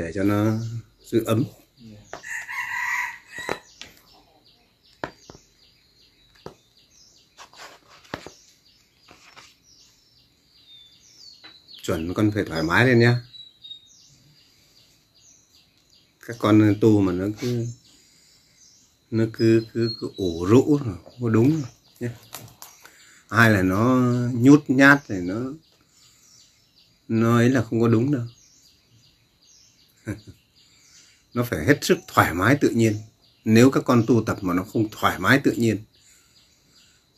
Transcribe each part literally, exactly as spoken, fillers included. để cho nó giữ ấm. Chuẩn con phải thoải mái lên nhé. Các con tu mà nó cứ nó cứ cứ, cứ ủ rũ có đúng nhé. Ai là nó nhút nhát thì nó nó ấy là không có đúng đâu. Nó phải hết sức thoải mái tự nhiên. Nếu các con tu tập mà nó không thoải mái tự nhiên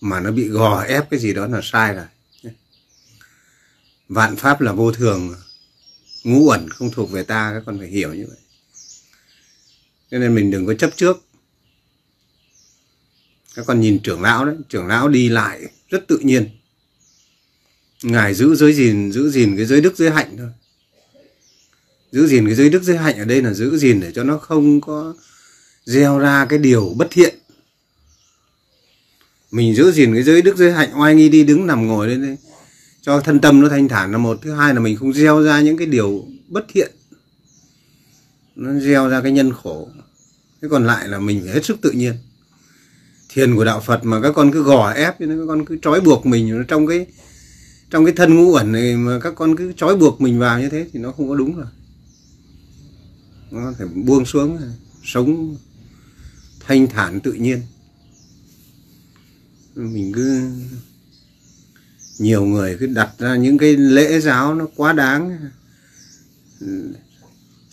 mà nó bị gò ép cái gì đó là sai rồi. Vạn pháp là vô thường, ngũ uẩn không thuộc về ta, các con phải hiểu như vậy. Cho nên mình đừng có chấp trước. Các con nhìn trưởng lão đấy, trưởng lão đi lại rất tự nhiên. Ngài giữ giới gìn, giữ gìn cái giới đức giới hạnh thôi. Giữ gìn cái giới đức giới hạnh ở đây là giữ gìn để cho nó không có gieo ra cái điều bất thiện. Mình giữ gìn cái giới đức giới hạnh, oai nghi đi đứng nằm ngồi lên đây, cho thân tâm nó thanh thản là một. Thứ hai là mình không gieo ra những cái điều bất thiện, nó gieo ra cái nhân khổ. Thế còn lại là mình phải hết sức tự nhiên. Thiền của đạo Phật mà các con cứ gò ép, các con cứ trói buộc mình trong cái trong cái thân ngũ uẩn này, mà các con cứ trói buộc mình vào như thế thì nó không có đúng rồi. Nó phải buông xuống, sống thanh thản tự nhiên. Mình cứ... Nhiều người cứ đặt ra những cái lễ giáo nó quá đáng,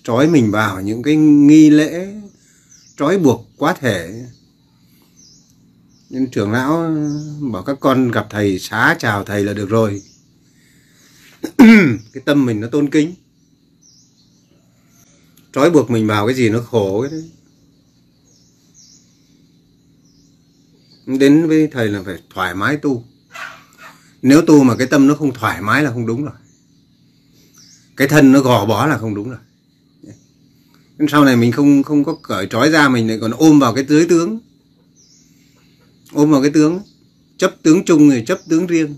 trói mình vào những cái nghi lễ, trói buộc quá thể. Nhưng trưởng lão bảo các con gặp thầy xá chào thầy là được rồi. Cái tâm mình nó tôn kính. Trói buộc mình vào cái gì nó khổ cái đấy. Đến với thầy là phải thoải mái tu. Nếu tu mà cái tâm nó không thoải mái là không đúng rồi. Cái thân nó gò bó là không đúng rồi. Nên sau này mình không không có cởi trói ra, mình lại còn ôm vào cái dưới tướng. Ôm vào cái tướng, chấp tướng chung rồi chấp tướng riêng.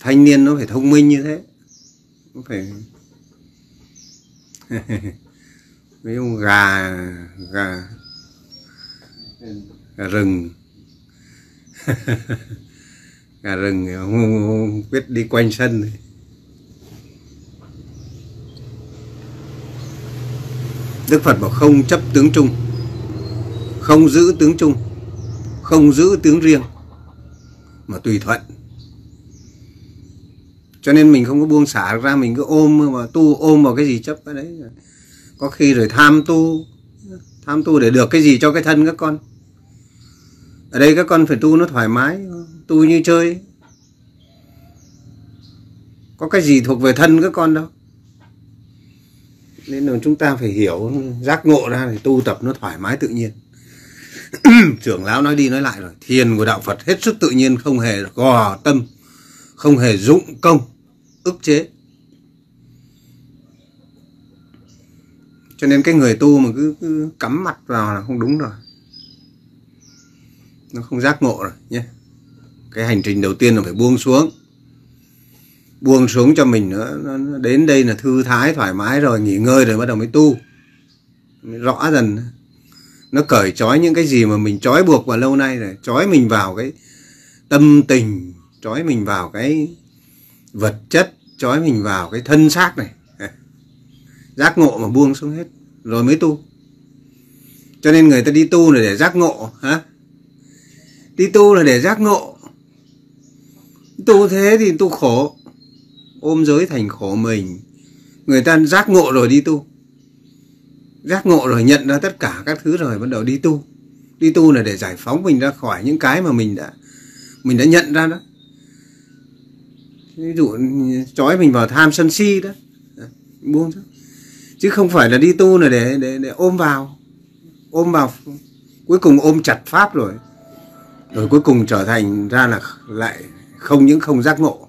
Thanh niên nó phải thông minh như thế. Nó phải... Ví dụ gà, gà, gà rừng. Gà rừng không biết đi quanh sân này. Đức Phật bảo không chấp tướng chung, không giữ tướng chung, không giữ tướng riêng, mà tùy thuận. Cho nên mình không có buông xả ra, mình cứ ôm mà tu, ôm vào cái gì chấp cái đấy. Có khi rồi tham tu, tham tu để được cái gì cho cái thân các con. Ở đây các con phải tu nó thoải mái, tu như chơi. Có cái gì thuộc về thân các con đâu. Nên là chúng ta phải hiểu, giác ngộ ra thì tu tập nó thoải mái tự nhiên. Trưởng lão nói đi nói lại rồi, thiền của đạo Phật hết sức tự nhiên, không hề gò tâm, không hề dụng công, ức chế. Cho nên cái người tu mà cứ, cứ cắm mặt vào là không đúng rồi. Nó không giác ngộ rồi nhé. Cái hành trình đầu tiên là phải buông xuống. Buông xuống cho mình nữa. Nó đến đây là thư thái, thoải mái rồi, nghỉ ngơi rồi bắt đầu mới tu. Mới rõ dần. Nó cởi trói những cái gì mà mình trói buộc vào lâu nay rồi. Trói mình vào cái tâm tình, trói mình vào cái vật chất, trói mình vào cái thân xác này. Giác ngộ mà buông xuống hết rồi mới tu. Cho nên người ta đi tu là để giác ngộ hả? Đi tu là để giác ngộ. Tu thế thì tu khổ. Ôm giới thành khổ mình. Người ta giác ngộ rồi đi tu. Giác ngộ rồi nhận ra tất cả các thứ rồi bắt đầu đi tu. Đi tu là để giải phóng mình ra khỏi những cái mà mình đã Mình đã nhận ra đó. Ví dụ trói mình vào tham sân si đó, buông ra. Chứ không phải là đi tu là để, để, để ôm vào. Ôm vào. Cuối cùng ôm chặt pháp rồi. Rồi cuối cùng trở thành ra là lại không những không giác ngộ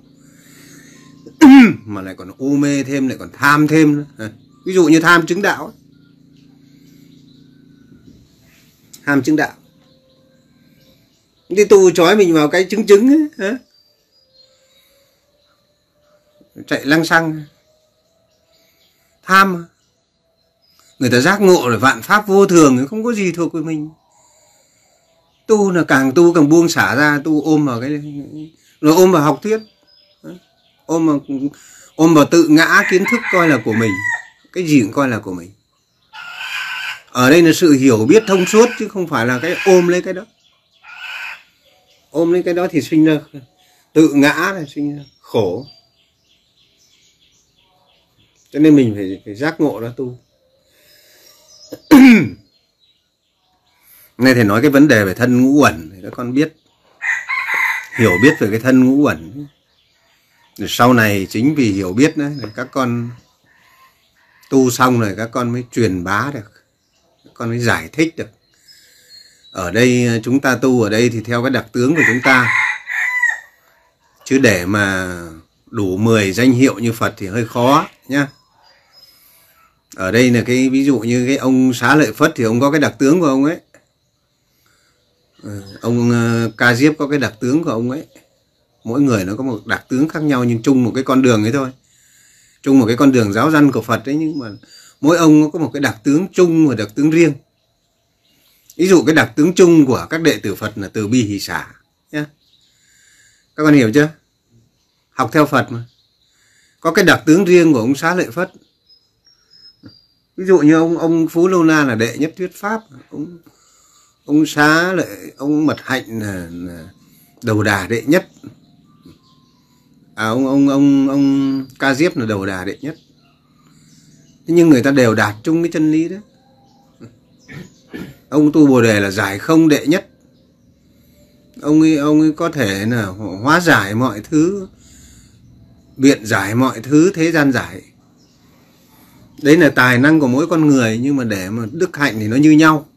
mà lại còn u mê thêm, lại còn tham thêm nữa. Ví dụ như tham chứng đạo. Tham chứng đạo. Đi tu trói mình vào cái chứng chứng ấy. Chạy lăng xăng. Tham. Người ta giác ngộ là vạn pháp vô thường, không có gì thuộc về mình. Tu là càng tu càng buông xả ra, tu ôm vào cái, rồi ôm vào học thuyết, ôm vào, ôm vào tự ngã kiến thức coi là của mình, cái gì cũng coi là của mình. Ở đây là sự hiểu biết thông suốt, chứ không phải là cái ôm lấy cái đó. Ôm lấy cái đó thì sinh ra tự ngã, là sinh ra khổ. Cho nên mình phải, phải giác ngộ ra tu. Nghe thầy nói cái vấn đề về thân ngũ uẩn thì các con biết, hiểu biết về cái thân ngũ uẩn. Rồi sau này chính vì hiểu biết đấy, các con tu xong rồi các con mới truyền bá được, các con mới giải thích được. Ở đây chúng ta tu ở đây thì theo cái đặc tướng của chúng ta, chứ để mà đủ mười danh hiệu như Phật thì hơi khó nhá. Ở đây là cái ví dụ như cái ông Xá Lợi Phất thì ông có cái đặc tướng của ông ấy, ông Ca Diếp có cái đặc tướng của ông ấy. Mỗi người nó có một đặc tướng khác nhau, nhưng chung một cái con đường ấy thôi, chung một cái con đường giáo dân của Phật ấy. Nhưng mà mỗi ông nó có một cái đặc tướng chung và đặc tướng riêng. Ví dụ cái đặc tướng chung của các đệ tử Phật là từ bi hỷ xả nhá. Các con hiểu chưa? Học theo Phật mà. Có cái đặc tướng riêng của ông Xá Lợi Phất. Ví dụ như ông ông Phú Lâu Na là đệ nhất thuyết pháp, ông ông Xá Lợi, ông Mật Hạnh là, là đầu đà đệ nhất. À, ông ông ông ông Ca Diếp là đầu đà đệ nhất. Thế nhưng người ta đều đạt chung cái chân lý đó. Ông tu Bồ Đề là giải không đệ nhất. Ông ấy, ông ấy có thể là hóa giải mọi thứ, biện giải mọi thứ, thế gian giải. Đấy là tài năng của mỗi con người, nhưng mà để mà đức hạnh thì nó như nhau.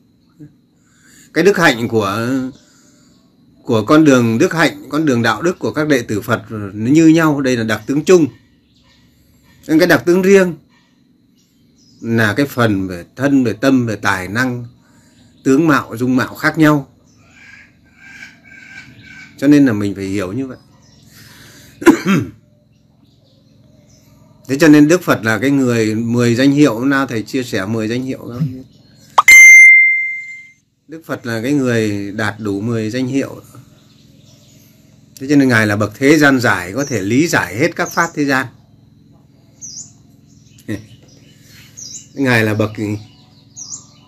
Cái đức hạnh của của con đường đức hạnh, con đường đạo đức của các đệ tử Phật nó như nhau, đây là đặc tướng chung. Nên cái đặc tướng riêng là cái phần về thân, về tâm, về tài năng, tướng mạo, dung mạo khác nhau. Cho nên là mình phải hiểu như vậy. Thế cho nên Đức Phật là cái người mười danh hiệu. Hôm nào thầy chia sẻ mười danh hiệu đó. Đức Phật là cái người đạt đủ mười danh hiệu. Thế cho nên Ngài là bậc thế gian giải, có thể lý giải hết các pháp thế gian. Ngài là bậc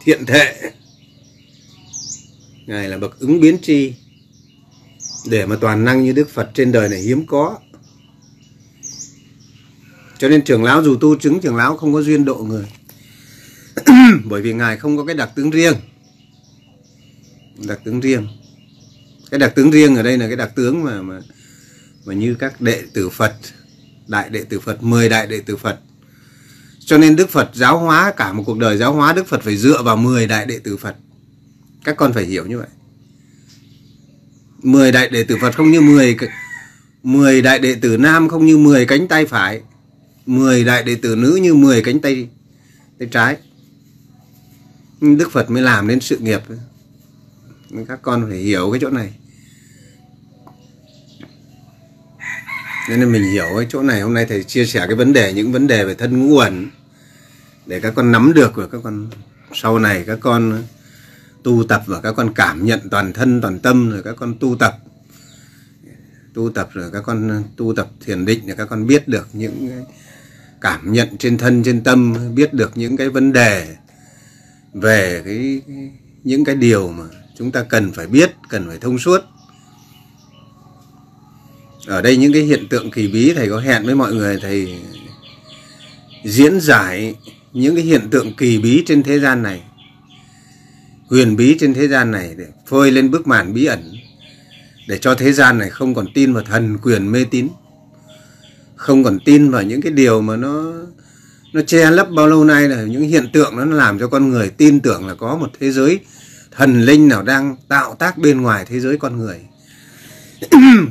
thiện thệ, Ngài là bậc ứng biến tri. Để mà toàn năng như Đức Phật trên đời này hiếm có. Cho nên trưởng lão dù tu chứng trưởng lão không có duyên độ người. Bởi vì Ngài không có cái đặc tướng riêng. Đặc tướng riêng. Cái đặc tướng riêng ở đây là cái đặc tướng mà, mà, mà như các đệ tử Phật, đại đệ tử Phật, mười đại đệ tử Phật. Cho nên Đức Phật giáo hóa, cả một cuộc đời giáo hóa, Đức Phật phải dựa vào mười đại đệ tử Phật. Các con phải hiểu như vậy. mười đại đệ tử Phật không như mười, mười đại đệ tử nam, không như mười cánh tay phải. mười đại đệ tử nữ như mười cánh tay, tay trái. Đức Phật mới làm nên sự nghiệp. Các con phải hiểu cái chỗ này. Nên mình hiểu cái chỗ này. Hôm nay thầy chia sẻ cái vấn đề, những vấn đề về thân ngũ uẩn, để các con nắm được, và các con sau này các con tu tập và các con cảm nhận toàn thân toàn tâm, rồi các con tu tập tu tập rồi các con tu tập thiền định, để các con biết được những cảm nhận trên thân trên tâm, biết được những cái vấn đề về cái những cái điều mà chúng ta cần phải biết, cần phải thông suốt. Ở đây những cái hiện tượng kỳ bí, thầy có hẹn với mọi người thầy diễn giải những cái hiện tượng kỳ bí trên thế gian này, huyền bí trên thế gian này, để phơi lên bức màn bí ẩn, để cho thế gian này không còn tin vào thần quyền mê tín, không còn tin vào những cái điều mà nó nó che lấp bao lâu nay, là những hiện tượng nó làm cho con người tin tưởng là có một thế giới thần linh nào đang tạo tác bên ngoài thế giới con người.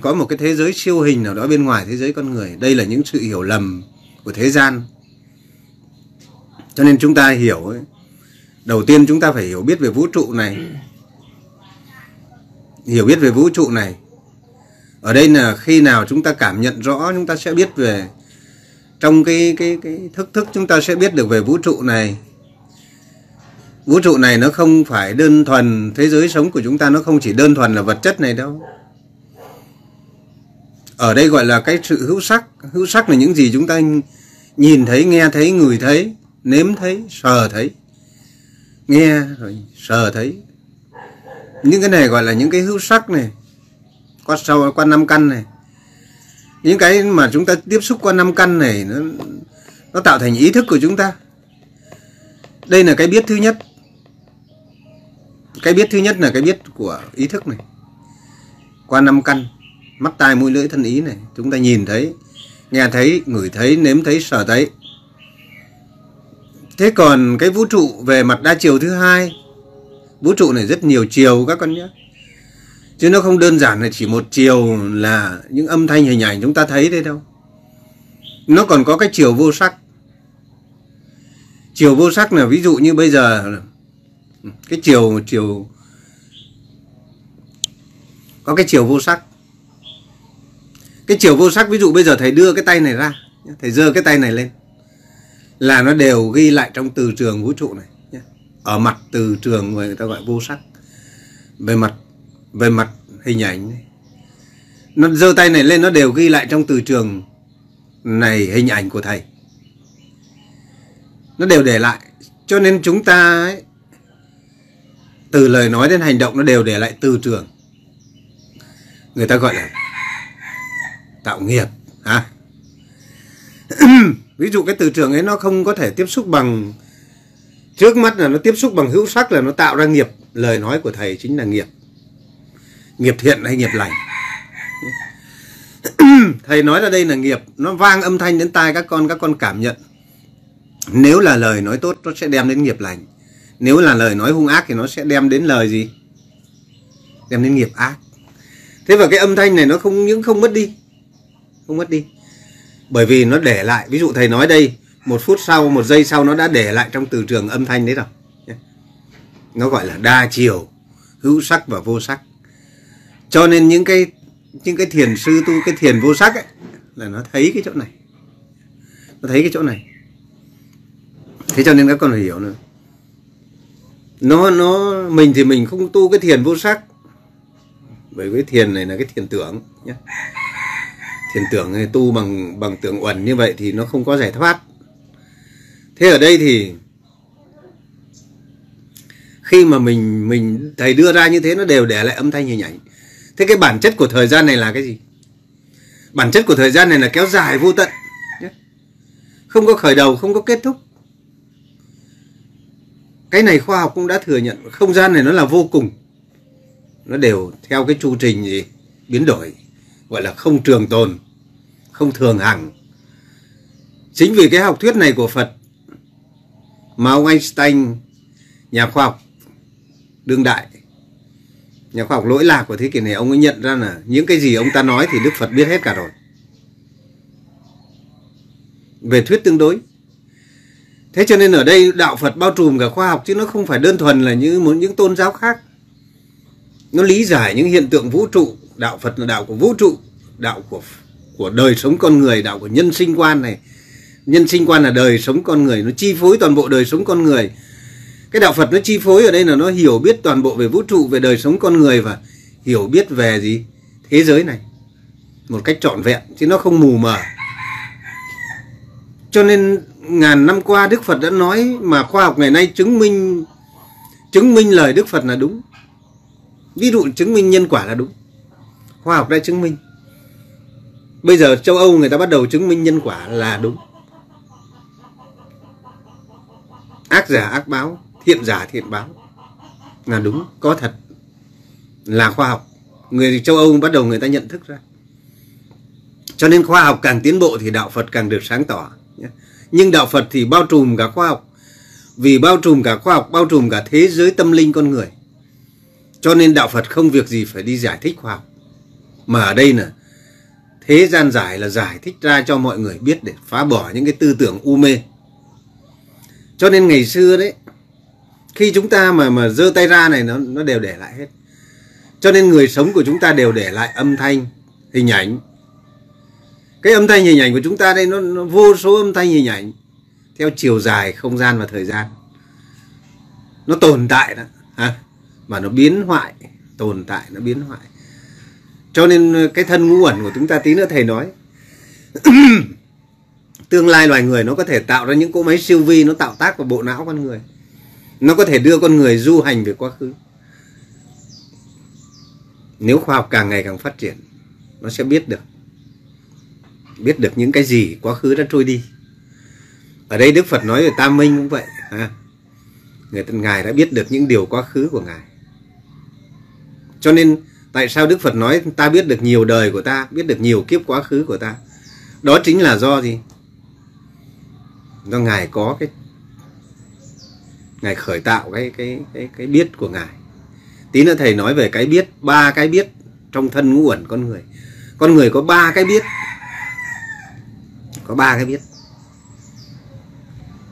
Có một cái thế giới siêu hình nào đó bên ngoài thế giới con người. Đây là những sự hiểu lầm của thế gian. Cho nên chúng ta hiểu ấy, đầu tiên chúng ta phải hiểu biết về vũ trụ này. Hiểu biết về vũ trụ này. Ở đây là khi nào chúng ta cảm nhận rõ, chúng ta sẽ biết về, trong cái, cái, cái thức thức chúng ta sẽ biết được về vũ trụ này. Vũ trụ này nó không phải đơn thuần, thế giới sống của chúng ta nó không chỉ đơn thuần là vật chất này đâu. Ở đây gọi là cái sự hữu sắc. Hữu sắc là những gì chúng ta nhìn thấy, nghe thấy, ngửi thấy, nếm thấy, sờ thấy, nghe rồi sờ thấy. Những cái này gọi là những cái hữu sắc này, qua sâu qua năm căn này. Những cái mà chúng ta tiếp xúc qua năm căn này nó, nó tạo thành ý thức của chúng ta. Đây là cái biết thứ nhất. Cái biết thứ nhất là cái biết của ý thức này, qua năm căn: mắt, tai, mũi, lưỡi, thân, ý này. Chúng ta nhìn thấy, nghe thấy, ngửi thấy, nếm thấy, sờ thấy. Thế còn cái vũ trụ về mặt đa chiều thứ hai, vũ trụ này rất nhiều chiều các con nhé, chứ nó không đơn giản là chỉ một chiều là những âm thanh hình ảnh chúng ta thấy đây đâu. Nó còn có cái chiều vô sắc. Chiều vô sắc là ví dụ như bây giờ cái chiều chiều có cái chiều vô sắc. Cái chiều vô sắc ví dụ bây giờ thầy đưa cái tay này ra, thầy giơ cái tay này lên, là nó đều ghi lại trong từ trường vũ trụ này. Ở mặt từ trường người ta gọi vô sắc. Về mặt về mặt hình ảnh này, nó giơ tay này lên nó đều ghi lại trong từ trường này hình ảnh của thầy. Nó đều để lại. Cho nên chúng ta ấy, từ lời nói đến hành động nó đều để lại từ trường. Người ta gọi là tạo nghiệp à. Ví dụ cái từ trường ấy nó không có thể tiếp xúc bằng trước mắt, là nó tiếp xúc bằng hữu sắc là nó tạo ra nghiệp. Lời nói của thầy chính là nghiệp, nghiệp thiện hay nghiệp lành. Thầy nói ra đây là nghiệp, nó vang âm thanh đến tai các con, các con cảm nhận. Nếu là lời nói tốt nó sẽ đem đến nghiệp lành, nếu là lời nói hung ác thì nó sẽ đem đến lời gì? Đem đến nghiệp ác. Thế và cái âm thanh này nó không những không mất đi, không mất đi, bởi vì nó để lại. Ví dụ thầy nói đây, một phút sau, một giây sau nó đã để lại trong từ trường âm thanh đấy rồi. Nó gọi là đa chiều, hữu sắc và vô sắc. Cho nên những cái những cái thiền sư tu cái thiền vô sắc ấy, là nó thấy cái chỗ này, nó thấy cái chỗ này. Thế cho nên các con phải hiểu nữa. Nó nó mình thì mình không tu cái thiền vô sắc, bởi cái thiền này là cái thiền tưởng nhé. Thiền tưởng hay tu bằng bằng tưởng uẩn như vậy thì nó không có giải thoát. Thế ở đây thì khi mà mình mình thầy đưa ra như thế nó đều để lại âm thanh hình ảnh. Thế cái bản chất của thời gian này là cái gì? Bản chất của thời gian này là kéo dài vô tận, không có khởi đầu, không có kết thúc. Cái này khoa học cũng đã thừa nhận. Không gian này nó là vô cùng, nó đều theo cái chu trình gì biến đổi, gọi là không trường tồn, không thường hằng. Chính vì cái học thuyết này của Phật mà ông Einstein, nhà khoa học đương đại, nhà khoa học lỗi lạc của thế kỷ này, ông ấy nhận ra là những cái gì ông ta nói thì Đức Phật biết hết cả rồi, về thuyết tương đối. Thế cho nên ở đây đạo Phật bao trùm cả khoa học, chứ nó không phải đơn thuần là như những tôn giáo khác. Nó lý giải những hiện tượng vũ trụ. Đạo Phật là đạo của vũ trụ, đạo của của đời sống con người, đạo của nhân sinh quan này. Nhân sinh quan là đời sống con người, nó chi phối toàn bộ đời sống con người. Cái đạo Phật nó chi phối ở đây là nó hiểu biết toàn bộ về vũ trụ, về đời sống con người và hiểu biết về gì? Thế giới này một cách trọn vẹn, chứ nó không mù mờ. Cho nên ngàn năm qua Đức Phật đã nói mà khoa học ngày nay chứng minh chứng minh lời Đức Phật là đúng. Ví dụ chứng minh nhân quả là đúng, khoa học đã chứng minh. Bây giờ châu Âu người ta bắt đầu chứng minh nhân quả là đúng. Ác giả ác báo, thiện giả thiện báo là đúng, có thật, là khoa học. Người châu Âu bắt đầu người ta nhận thức ra. Cho nên khoa học càng tiến bộ thì đạo Phật càng được sáng tỏ. Nhưng đạo Phật thì bao trùm cả khoa học, vì bao trùm cả khoa học, bao trùm cả thế giới tâm linh con người. Cho nên đạo Phật không việc gì phải đi giải thích khoa học, mà ở đây là thế gian giải là giải thích ra cho mọi người biết để phá bỏ những cái tư tưởng u mê. Cho nên ngày xưa đấy, khi chúng ta mà mà giơ tay ra này, nó nó đều để lại hết. Cho nên người sống của chúng ta đều để lại âm thanh, hình ảnh. Cái âm thanh hình ảnh của chúng ta đây nó, nó vô số âm thanh hình ảnh theo chiều dài, không gian và thời gian. nó tồn tại đó, à, mà nó biến hoại, tồn tại nó biến hoại. Cho nên cái thân ngũ uẩn của chúng ta tí nữa thầy nói tương lai loài người nó có thể tạo ra những cỗ máy siêu vi, nó tạo tác vào bộ não con người, nó có thể đưa con người du hành về quá khứ. Nếu khoa học càng ngày càng phát triển, nó sẽ biết được, biết được những cái gì quá khứ đã trôi đi. Ở đây Đức Phật nói về Tam Minh cũng vậy ha. Người ta, Ngài đã biết được những điều quá khứ của Ngài. Cho nên tại sao Đức Phật nói ta biết được nhiều đời của ta, biết được nhiều kiếp quá khứ của ta? Đó chính là do gì? Do Ngài có cái, Ngài khởi tạo cái, cái, cái, cái biết của Ngài. Tí nữa thầy nói về cái biết, ba cái biết trong thân ngũ uẩn con người. Con người có ba cái biết, có ba cái biết.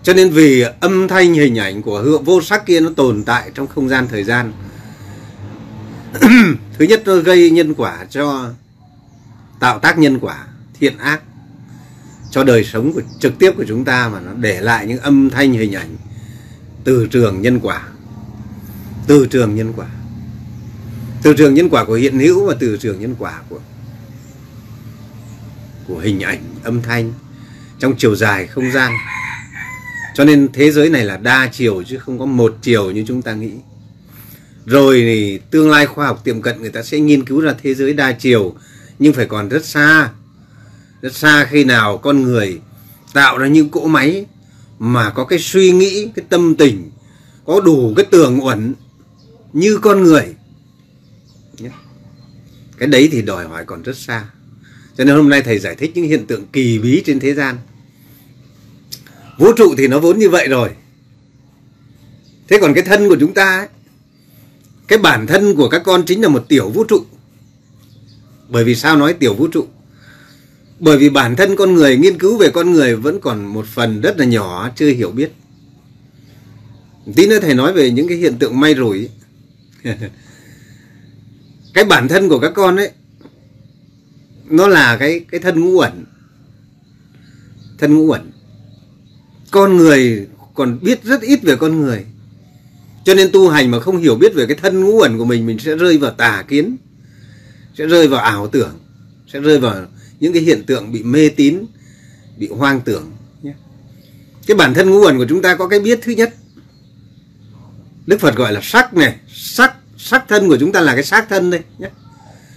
Cho nên vì âm thanh hình ảnh của hữu vô sắc kia nó tồn tại trong không gian thời gian. Thứ nhất, nó gây nhân quả cho, tạo tác nhân quả thiện ác cho đời sống của, trực tiếp của chúng ta, mà nó để lại những âm thanh hình ảnh từ trường nhân quả. Từ trường nhân quả Từ trường nhân quả của hiện hữu và từ trường nhân quả của Của hình ảnh, âm thanh trong chiều dài không gian. Cho nên thế giới này là đa chiều chứ không có một chiều như chúng ta nghĩ. Rồi thì tương lai khoa học tiệm cận, người ta sẽ nghiên cứu ra thế giới đa chiều, nhưng phải còn rất xa, rất xa khi nào con người tạo ra những cỗ máy mà có cái suy nghĩ, cái tâm tình, có đủ cái tường uẩn như con người. Cái đấy thì đòi hỏi còn rất xa. Cho nên hôm nay thầy giải thích những hiện tượng kỳ bí trên thế gian. Vũ trụ thì nó vốn như vậy rồi. Thế còn cái thân của chúng ta ấy, cái bản thân của các con chính là một tiểu vũ trụ. Bởi vì sao nói tiểu vũ trụ? Bởi vì bản thân con người, nghiên cứu về con người vẫn còn một phần rất là nhỏ chưa hiểu biết. Tí nữa thầy nói về những cái hiện tượng may rủi. Cái bản thân của các con ấy, nó là cái, cái thân ngũ uẩn. Thân ngũ uẩn. Con người còn biết rất ít về con người. Cho nên tu hành mà không hiểu biết về cái thân ngũ uẩn của mình, mình sẽ rơi vào tà kiến, sẽ rơi vào ảo tưởng, sẽ rơi vào những cái hiện tượng bị mê tín, bị hoang tưởng. Cái bản thân ngũ uẩn của chúng ta có cái biết thứ nhất, Đức Phật gọi là sắc này. Sắc, sắc thân của chúng ta là cái sắc thân đây nhé.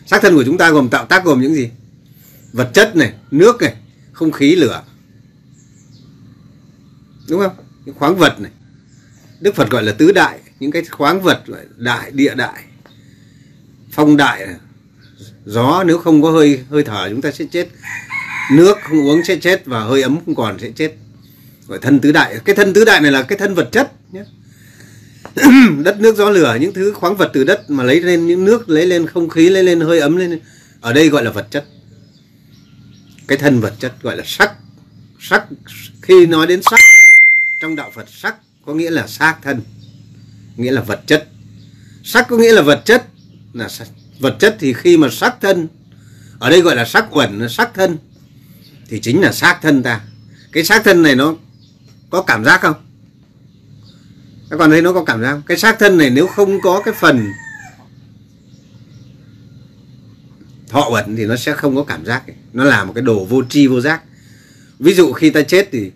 Sắc thân của chúng ta gồm tạo tác gồm những gì? Vật chất này, nước này, không khí, lửa, đúng không? Những khoáng vật này, Đức Phật gọi là tứ đại. Những cái khoáng vật gọi đại, địa đại, phong đại này. Gió nếu không có hơi hơi thở chúng ta sẽ chết. Nước không uống sẽ chết, và hơi ấm không còn sẽ chết. Gọi thân tứ đại. Cái thân tứ đại này là cái thân vật chất nhé. Đất, nước, gió, lửa, những thứ khoáng vật từ đất mà lấy lên, những nước lấy lên, không khí lấy lên, hơi ấm lấy lên, ở đây gọi là vật chất. Cái thân vật chất gọi là sắc. Sắc, khi nói đến sắc trong đạo Phật, sắc có nghĩa là xác thân, nghĩa là vật chất. Sắc có nghĩa là vật chất, là vật chất thì khi mà sắc thân, ở đây gọi là sắc uẩn, sắc thân, thì chính là xác thân ta. Cái xác thân này nó có cảm giác không? Các con thấy nó có cảm giác không? Cái xác thân này nếu không có cái phần thọ uẩn thì nó sẽ không có cảm giác. Nó là một cái đồ vô tri vô giác. Ví dụ khi ta chết thì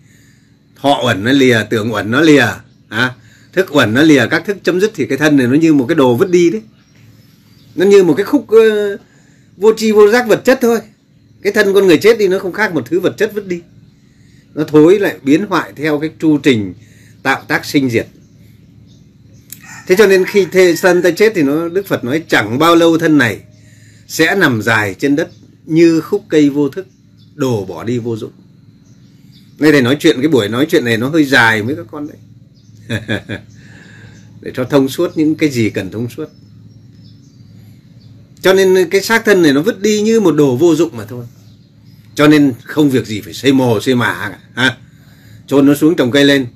thọ uẩn nó lìa, tưởng uẩn nó lìa, à, thức uẩn nó lìa, các thức chấm dứt, thì cái thân này nó như một cái đồ vứt đi đấy. Nó như một cái khúc uh, vô tri vô giác vật chất thôi. Cái thân con người chết đi nó không khác một thứ vật chất vứt đi. Nó thối lại biến hoại theo cái chu trình tạo tác sinh diệt. Thế cho nên khi thân ta chết thì nó, Đức Phật nói chẳng bao lâu thân này sẽ nằm dài trên đất như khúc cây vô thức, đổ bỏ đi vô dụng. Ngay đây nói chuyện, cái buổi nói chuyện này nó hơi dài với các con đấy. Để cho thông suốt những cái gì cần thông suốt. Cho nên cái xác thân này nó vứt đi như một đồ vô dụng mà thôi. Cho nên không việc gì phải xây mồ, xây mả cả. Ha? Chôn nó xuống trồng cây lên.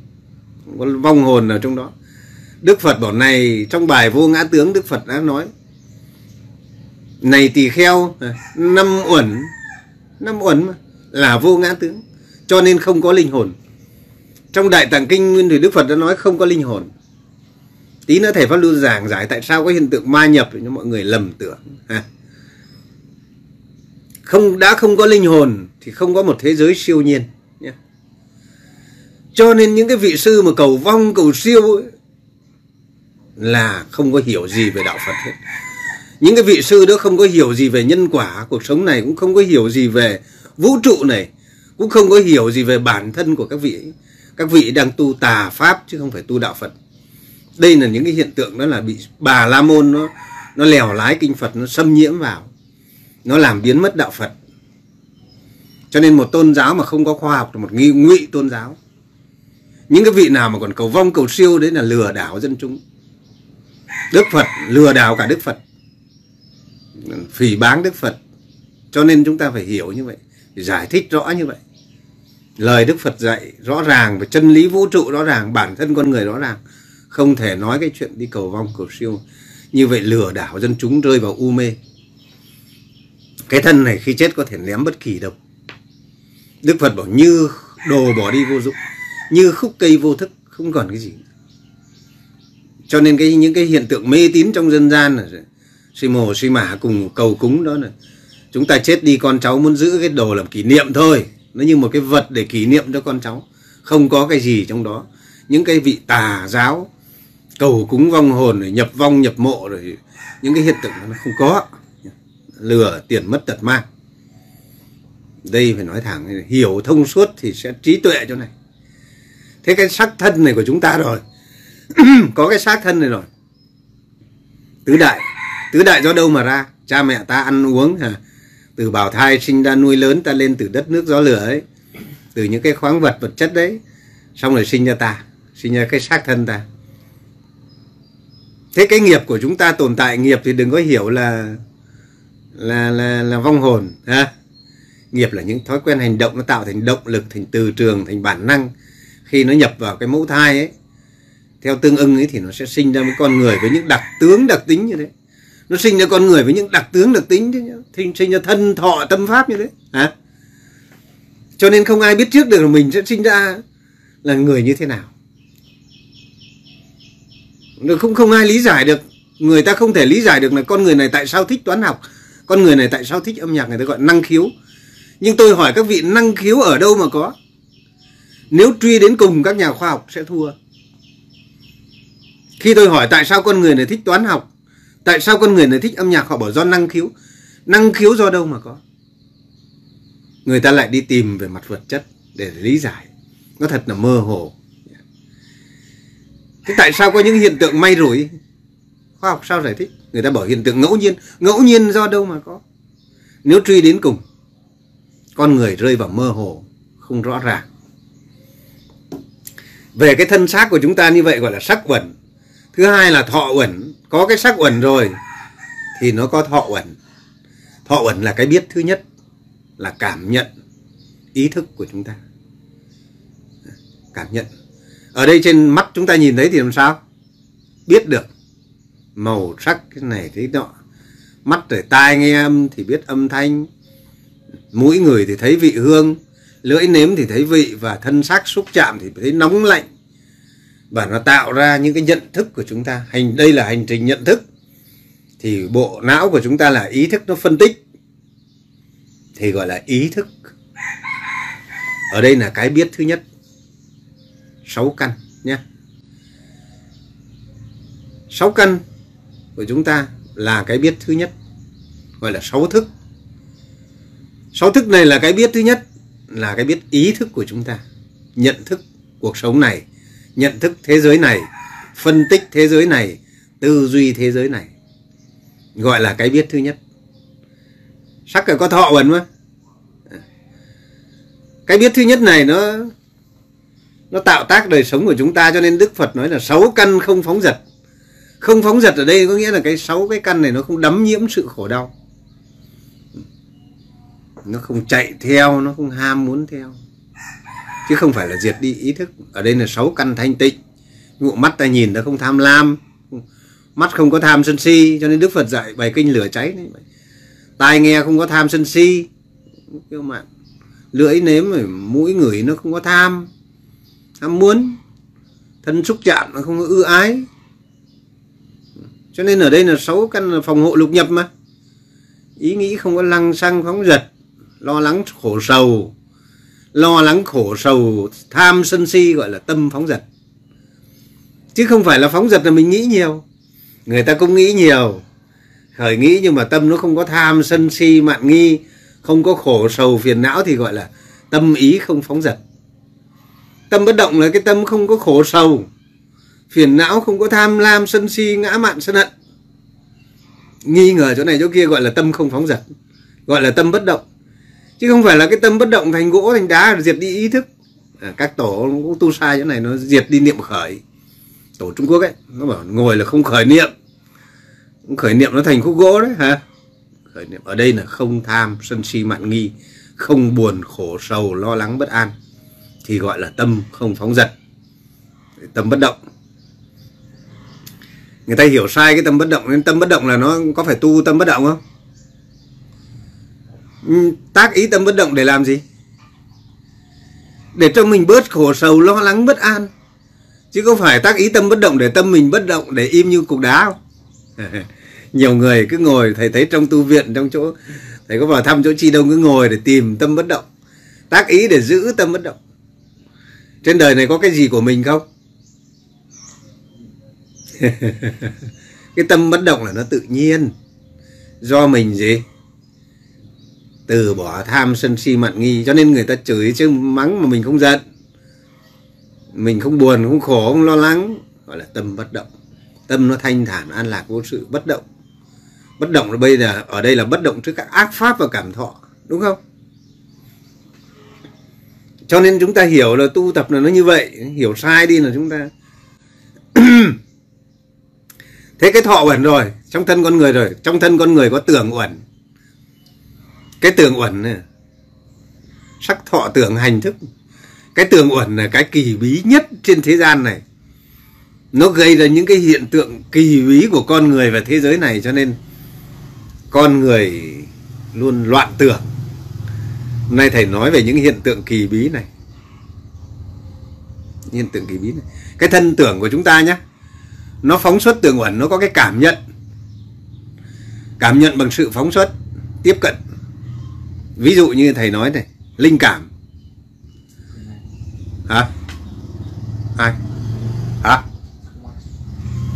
Không có vong hồn nào trong đó. Đức Phật bảo này, trong bài Vô Ngã Tướng Đức Phật đã nói: này tỳ kheo, năm uẩn, năm uẩn mà, là vô ngã tướng, cho nên không có linh hồn. Trong Đại Tạng Kinh Nguyên Thủy Đức Phật đã nói không có linh hồn. Tí nữa thầy Pháp Lưu giảng giải tại sao có hiện tượng ma nhập cho mọi người lầm tưởng. À, không, đã không có linh hồn thì không có một thế giới siêu nhiên. Cho nên những cái vị sư mà cầu vong, cầu siêu ấy, là không có hiểu gì về đạo Phật hết. Những cái vị sư đó không có hiểu gì về nhân quả cuộc sống này, cũng không có hiểu gì về vũ trụ này, cũng không có hiểu gì về bản thân của các vị ấy. Các vị đang tu tà Pháp chứ không phải tu đạo Phật. Đây là những cái hiện tượng đó là bị Bà La Môn nó, nó lèo lái kinh Phật, nó xâm nhiễm vào, nó làm biến mất đạo Phật. Cho nên một tôn giáo mà không có khoa học là một nghi ngụy tôn giáo. Những cái vị nào mà còn cầu vong cầu siêu đấy là lừa đảo dân chúng. Đức Phật lừa đảo cả Đức Phật, phỉ báng Đức Phật. Cho nên chúng ta phải hiểu như vậy, giải thích rõ như vậy. Lời Đức Phật dạy rõ ràng, và chân lý vũ trụ rõ ràng, bản thân con người rõ ràng. Không thể nói cái chuyện đi cầu vong cầu siêu. Như vậy lừa đảo dân chúng rơi vào u mê. Cái thân này khi chết có thể ném bất kỳ đâu. Đức Phật bảo như đồ bỏ đi vô dụng, như khúc cây vô thức, không còn cái gì. Cho nên cái những cái hiện tượng mê tín trong dân gian là xì mồ xì mả cùng cầu cúng đó này. Chúng ta chết đi con cháu muốn giữ cái đồ làm kỷ niệm thôi, nó như một cái vật để kỷ niệm cho con cháu, không có cái gì trong đó. Những cái vị tà giáo cầu cúng vong hồn rồi nhập vong nhập mộ rồi, những cái hiện tượng nó không có. Lừa tiền mất tật mang. Đây phải nói thẳng, hiểu thông suốt thì sẽ trí tuệ chỗ này. Thế cái xác thân này của chúng ta rồi có cái xác thân này rồi. Tứ đại, tứ đại do đâu mà ra? Cha mẹ ta ăn uống hả? Từ bào thai sinh ra nuôi lớn ta lên từ đất nước gió lửa ấy, từ những cái khoáng vật vật chất đấy, xong rồi sinh ra ta, sinh ra cái xác thân ta. Thế cái nghiệp của chúng ta tồn tại, nghiệp thì đừng có hiểu là là là, là vong hồn ha. Nghiệp là những thói quen hành động nó tạo thành động lực, thành từ trường, thành bản năng. Khi nó nhập vào cái mẫu thai ấy, theo tương ưng ấy thì nó sẽ sinh ra một con người với những đặc tướng, đặc tính như thế. Nó sinh ra con người với những đặc tướng, đặc tính thế nhá. Thì sinh ra thân, thọ, tâm, pháp như thế. Hả? Cho nên không ai biết trước được là mình sẽ sinh ra là người như thế nào. Không, không ai lý giải được. Người ta không thể lý giải được là con người này tại sao thích toán học, con người này tại sao thích âm nhạc, người ta gọi năng khiếu. Nhưng tôi hỏi các vị, năng khiếu ở đâu mà có? Nếu truy đến cùng các nhà khoa học sẽ thua. Khi tôi hỏi tại sao con người này thích toán học, tại sao con người này thích âm nhạc, họ bảo do năng khiếu. Năng khiếu do đâu mà có? Người ta lại đi tìm về mặt vật chất để lý giải. Nó thật là mơ hồ. Thế tại sao có những hiện tượng may rủi? Khoa học sao giải thích? Người ta bảo hiện tượng ngẫu nhiên. Ngẫu nhiên do đâu mà có? Nếu truy đến cùng, con người rơi vào mơ hồ, không rõ ràng. Về cái thân xác của chúng ta như vậy gọi là sắc uẩn. Thứ hai là thọ uẩn. Có cái sắc uẩn rồi thì nó có thọ uẩn. Thọ uẩn là cái biết thứ nhất, là cảm nhận ý thức của chúng ta. Cảm nhận. Ở đây trên mắt chúng ta nhìn thấy thì làm sao? Biết được màu sắc cái này thế nọ. Mắt rồi tai nghe âm thì biết âm thanh. Mũi người thì thấy vị hương. Lưỡi nếm thì thấy vị, và thân xác xúc chạm thì thấy nóng lạnh. Và nó tạo ra những cái nhận thức của chúng ta. Hành Đây là hành trình nhận thức. Thì bộ não của chúng ta là ý thức, nó phân tích thì gọi là ý thức. Ở đây là cái biết thứ nhất. Sáu căn nhé. Sáu căn của chúng ta là cái biết thứ nhất, gọi là sáu thức. Sáu thức này là cái biết thứ nhất, là cái biết ý thức của chúng ta. Nhận thức cuộc sống này, nhận thức thế giới này, phân tích thế giới này, tư duy thế giới này, gọi là cái biết thứ nhất. Sắc là có thọ uẩn mà. Cái biết thứ nhất này nó Nó tạo tác đời sống của chúng ta. Cho nên Đức Phật nói là sáu căn không phóng dật. Không phóng dật ở đây có nghĩa là cái sáu cái căn này nó không đắm nhiễm sự khổ đau, nó không chạy theo, nó không ham muốn theo, chứ không phải là diệt đi ý thức. Ở đây là sáu căn thanh tịnh. Ngụ mắt ta nhìn ta không tham lam, mắt không có tham sân si. Cho nên Đức Phật dạy bài kinh lửa cháy này. Tai nghe không có tham sân si. Lưỡi nếm, mũi ngửi nó không có tham, tham muốn. Thân xúc chạm nó không có ưu ái. Cho nên ở đây là sáu căn phòng hộ lục nhập mà. Ý nghĩ không có lăng xăng phóng dật, lo lắng khổ sầu, lo lắng khổ sầu, tham sân si gọi là tâm phóng dật. Chứ không phải là phóng dật là mình nghĩ nhiều. Người ta cũng nghĩ nhiều, khởi nghĩ, nhưng mà tâm nó không có tham sân si mạn nghi, không có khổ sầu phiền não thì gọi là tâm ý không phóng dật. Tâm bất động là cái tâm không có khổ sầu phiền não, không có tham lam sân si ngã mạn sân hận, nghi ngờ chỗ này chỗ kia, gọi là tâm không phóng dật, gọi là tâm bất động. Chứ không phải là cái tâm bất động thành gỗ thành đá diệt đi ý thức. À, các tổ cũng tu sai chỗ này, nó diệt đi niệm khởi. Tổ Trung Quốc ấy, nó bảo ngồi là không khởi niệm, khởi niệm nó thành khúc gỗ đấy hả. Khởi niệm ở đây là không tham sân si mạn nghi, không buồn khổ sầu lo lắng bất an, thì gọi là tâm không phóng dật, tâm bất động. Người ta hiểu sai cái tâm bất động, nên tâm bất động là nó có phải tu tâm bất động không? Tác ý tâm bất động để làm gì? Để cho mình bớt khổ sầu lo lắng bất an. Chứ không phải tác ý tâm bất động để tâm mình bất động, để im như cục đá không? Nhiều người cứ ngồi, thầy thấy trong tu viện, trong chỗ thầy có vào thăm chỗ chi đông, cứ ngồi để tìm tâm bất động, tác ý để giữ tâm bất động. Trên đời này có cái gì của mình không? Cái tâm bất động là nó tự nhiên, do mình gì? Từ bỏ tham sân si mạn nghi. Cho nên người ta chửi chứ mắng mà mình không giận, mình không buồn, không khổ, không lo lắng, gọi là tâm bất động. Tâm nó thanh thản an lạc vô sự, bất động. Bất động là bây giờ ở đây là bất động trước các ác pháp và cảm thọ, đúng không? Cho nên chúng ta hiểu là tu tập là nó như vậy, hiểu sai đi là chúng ta. Thế cái thọ uẩn rồi, trong thân con người rồi, trong thân con người có tưởng uẩn. Cái tưởng uẩn này, sắc thọ tưởng hành thức. Cái tưởng uẩn là cái kỳ bí nhất trên thế gian này. Nó gây ra những cái hiện tượng kỳ bí của con người và thế giới này, cho nên con người luôn loạn tưởng. Hôm nay thầy nói về những hiện tượng kỳ bí này. Hiện tượng kỳ bí này. Cái thân tưởng của chúng ta nhé, nó phóng xuất tưởng uẩn, nó có cái cảm nhận. Cảm nhận bằng sự phóng xuất, tiếp cận. Ví dụ như thầy nói này, linh cảm. Hả? Ai? Hả?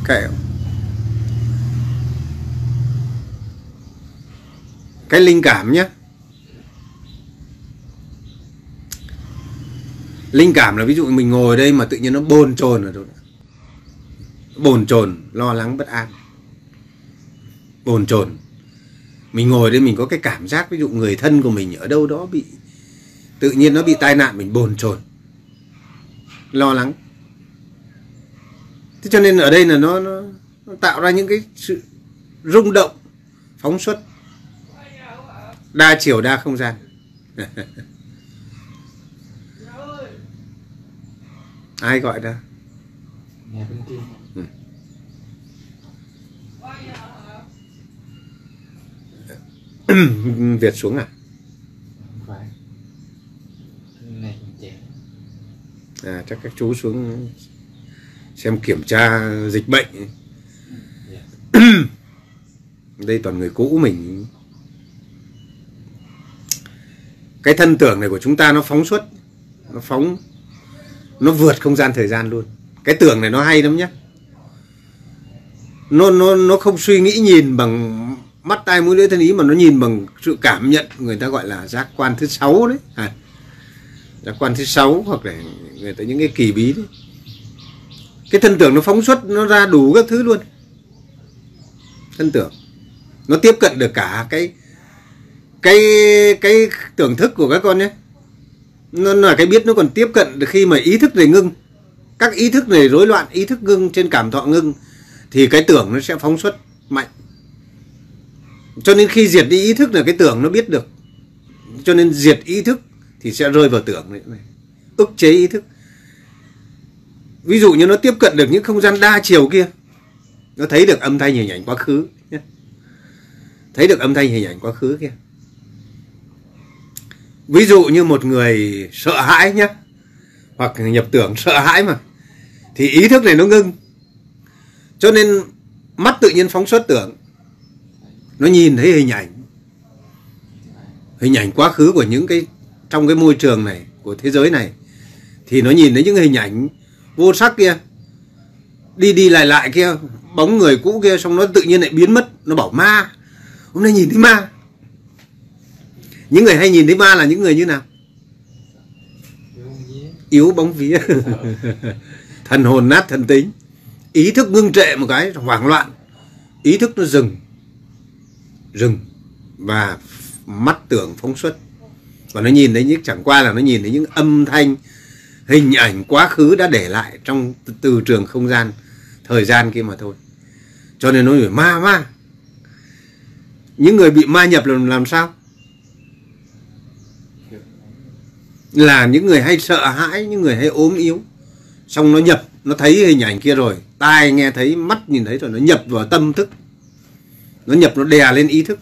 Cái, cái linh cảm nhé. Linh cảm là ví dụ mình ngồi đây mà tự nhiên nó bồn chồn rồi, bồn chồn lo lắng bất an, bồn chồn. Mình ngồi đây mình có cái cảm giác, ví dụ người thân của mình ở đâu đó bị, tự nhiên nó bị tai nạn, mình bồn chồn lo lắng. Thế cho nên ở đây là nó, nó, nó tạo ra những cái sự rung động, phóng xuất đa chiều đa không gian. Ai gọi đó? Ừ. Việt xuống à? À, chắc các chú xuống xem kiểm tra dịch bệnh. Đây toàn người cũ mình. Cái thân tưởng này của chúng ta nó phóng xuất, nó phóng, nó vượt không gian thời gian luôn. Cái tưởng này nó hay lắm nhé. Nó, nó, nó không suy nghĩ nhìn bằng mắt tai mũi lưỡi thân ý, mà nó nhìn bằng sự cảm nhận. Người ta gọi là giác quan thứ sáu đấy à, giác quan thứ sáu, hoặc là người ta những cái kỳ bí đấy. Cái thân tưởng nó phóng xuất, nó ra đủ các thứ luôn. Thân tưởng nó tiếp cận được cả cái cái cái tưởng thức của các con nhé. Nó là cái biết, nó còn tiếp cận được khi mà ý thức này ngưng, các ý thức này rối loạn, ý thức ngưng, trên cảm thọ ngưng, thì cái tưởng nó sẽ phóng xuất mạnh. Cho nên khi diệt đi ý thức là cái tưởng nó biết được. Cho nên diệt ý thức thì sẽ rơi vào tưởng này, ức chế ý thức. Ví dụ như nó tiếp cận được những không gian đa chiều kia, nó thấy được âm thanh hình ảnh quá khứ nhé. Thấy được âm thanh hình ảnh quá khứ kia. Ví dụ như một người sợ hãi nhé, hoặc nhập tưởng sợ hãi mà, thì ý thức này nó ngưng. Cho nên Mắt tự nhiên phóng xuất tưởng, nó nhìn thấy hình ảnh, hình ảnh quá khứ của những cái, trong cái môi trường này, của thế giới này, thì nó nhìn thấy những hình ảnh vô sắc kia, đi đi lại lại kia, bóng người cũ kia, xong nó tự nhiên lại biến mất. Nó bảo ma, hôm nay nhìn thấy ma. Những người hay nhìn thấy ma là những người như nào? Yếu bóng vía. Thần hồn nát thần tính, ý thức ngưng trệ một cái, hoảng loạn, ý thức nó dừng, dừng và mắt tưởng phóng xuất, và nó nhìn thấy những, chẳng qua là nó nhìn thấy những âm thanh, hình ảnh quá khứ đã để lại trong từ trường không gian, thời gian kia mà thôi. Cho nên nó nói ma ma. Những người bị ma nhập làm làm sao? Là những người hay sợ hãi, những người hay ốm yếu, xong nó nhập, nó thấy hình ảnh kia rồi, tai nghe thấy, mắt nhìn thấy rồi, nó nhập vào tâm thức, nó nhập, nó đè lên ý thức.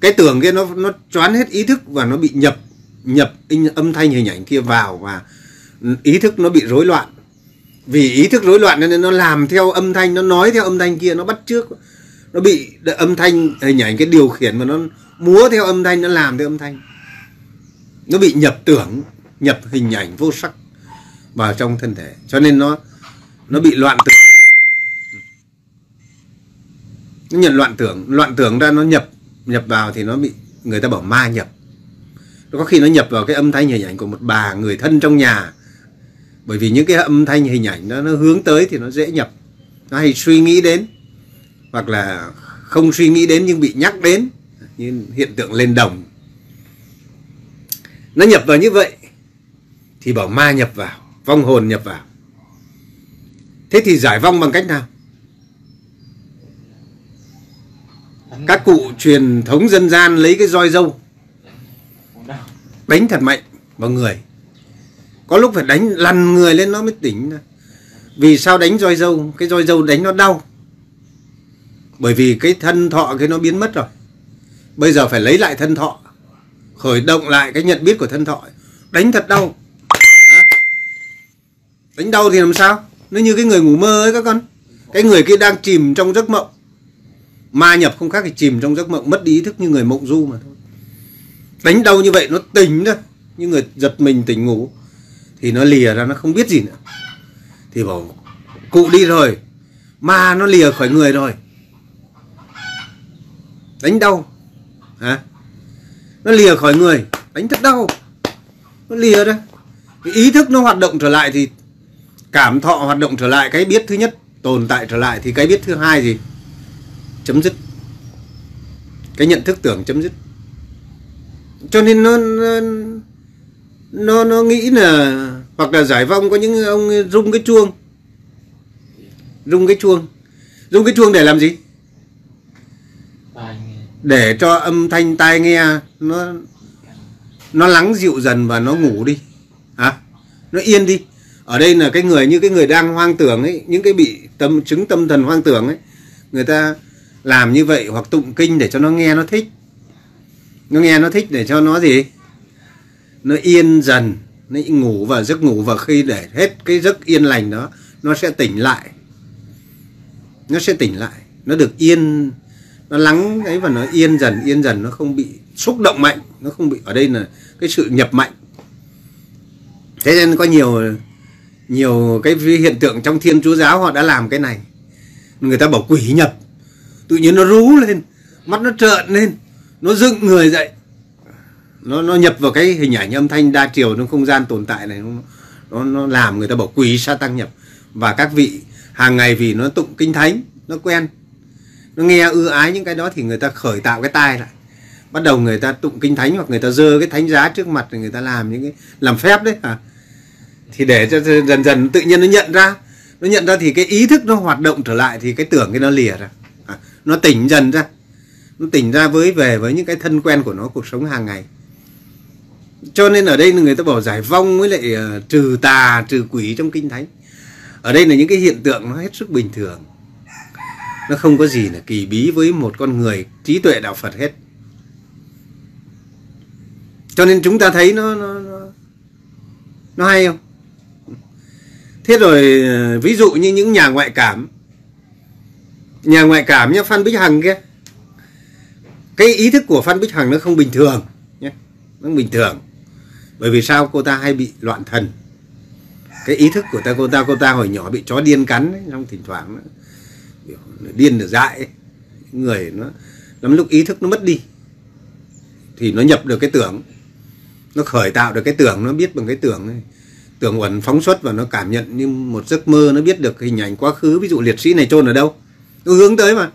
Cái tưởng kia nó nó choán hết ý thức và nó bị nhập, nhập âm thanh hình ảnh kia vào, và ý thức nó bị rối loạn. Vì ý thức rối loạn nên nó làm theo âm thanh, nó nói theo âm thanh kia, nó bắt chước, nó bị âm thanh hình ảnh cái điều khiển, mà nó múa theo âm thanh, nó làm theo âm thanh. Nó bị nhập tưởng, nhập hình ảnh vô sắc vào trong thân thể, cho nên nó nó bị loạn tưởng. Nó nhận loạn tưởng, loạn tưởng ra nó nhập, nhập vào thì nó bị, người ta bảo ma nhập. Có khi nó nhập vào cái âm thanh hình ảnh của một bà người thân trong nhà, bởi vì những cái âm thanh hình ảnh đó nó hướng tới thì nó dễ nhập. Nó hay suy nghĩ đến, hoặc là không suy nghĩ đến nhưng bị nhắc đến, như hiện tượng lên đồng. Nó nhập vào như vậy thì bảo ma nhập vào, vong hồn nhập vào. Thế thì giải vong bằng cách nào? Các cụ truyền thống dân gian lấy cái roi dâu đánh thật mạnh vào người, có lúc phải đánh lăn người lên nó mới tỉnh. Vì sao đánh roi dâu? Cái roi dâu đánh nó đau, bởi vì cái thân thọ cái nó biến mất rồi, bây giờ phải lấy lại thân thọ, khởi động lại cái nhận biết của thân thọ. Đánh thật đau. Đánh đau thì làm sao? Nó như cái người ngủ mơ ấy các con. Cái người kia đang chìm trong giấc mộng. Ma nhập không khác thì chìm trong giấc mộng, mất đi ý thức như người mộng du mà thôi. Đánh đau như vậy nó tỉnh đó, như người giật mình tỉnh ngủ, thì nó lìa ra, nó không biết gì nữa. Thì bảo cụ đi rồi, ma nó lìa khỏi người rồi. Đánh đau hả? Nó lìa khỏi người, đánh thật đau, nó lìa ra. Cái ý thức nó hoạt động trở lại thì cảm thọ hoạt động trở lại, cái biết thứ nhất tồn tại trở lại, thì cái biết thứ hai gì? Chấm dứt. Cái nhận thức tưởng chấm dứt. Cho nên nó nó, nó, nó nghĩ là, hoặc là giải vong, có những ông rung cái chuông. Rung cái chuông. Rung cái chuông để làm gì? Để cho âm thanh tai nghe nó nó lắng dịu dần và nó ngủ đi. Hả? Nó yên đi. Ở đây là cái người như cái người đang hoang tưởng ấy, những cái bị tâm chứng tâm thần hoang tưởng ấy, người ta làm như vậy, hoặc tụng kinh để cho nó nghe nó thích. Nó nghe nó thích để cho nó gì? Nó yên dần, nó ngủ vào giấc ngủ, và khi để hết cái giấc yên lành đó, nó sẽ tỉnh lại. Nó sẽ tỉnh lại, nó được yên, nó lắng ấy và nó yên dần, yên dần nó không bị xúc động mạnh, nó không bị, ở đây là cái sự nhập mạnh. Thế nên có nhiều nhiều cái hiện tượng trong Thiên Chúa giáo họ đã làm cái này. Người ta bảo quỷ nhập, tự nhiên nó rú lên, mắt nó trợn lên, nó dựng người dậy, nó nó nhập vào cái hình ảnh âm thanh đa chiều trong không gian tồn tại này, nó nó làm người ta bảo quỷ sa tăng nhập. Và các vị hàng ngày vì nó tụng kinh thánh, nó quen, nó nghe ư ái những cái đó thì người ta khởi tạo cái tai lại, bắt đầu người ta tụng kinh thánh, hoặc người ta dơ cái thánh giá trước mặt rồi người ta làm những cái làm phép đấy hả? Thì để cho dần dần tự nhiên nó nhận ra, nó nhận ra thì cái ý thức nó hoạt động trở lại, thì cái tưởng cái nó lìa ra, à, nó tỉnh dần ra, nó tỉnh ra với về với những cái thân quen của nó, cuộc sống hàng ngày. Cho nên ở đây người ta bảo giải vong với lại uh, trừ tà trừ quỷ trong kinh thánh. Ở đây là những cái hiện tượng nó hết sức bình thường, nó không có gì là kỳ bí với một con người trí tuệ đạo Phật hết. Cho nên chúng ta thấy nó nó nó, nó hay không? Thế rồi ví dụ như những nhà ngoại cảm, nhà ngoại cảm nhá, Phan Bích Hằng kia, cái ý thức của Phan Bích Hằng nó không bình thường nhé, nó không bình thường. Bởi vì sao? Cô ta hay bị loạn thần. Cái ý thức của ta, cô ta cô ta hồi nhỏ bị chó điên cắn ấy, trong thỉnh thoảng nó, nó điên được dại ấy. Người nó lắm lúc ý thức nó mất đi thì nó nhập được cái tưởng, nó khởi tạo được cái tưởng, nó biết bằng cái tưởng này. Tưởng uẩn phóng xuất và nó cảm nhận như một giấc mơ, nó biết được hình ảnh quá khứ, ví dụ liệt sĩ này chôn ở đâu, nó hướng tới mà.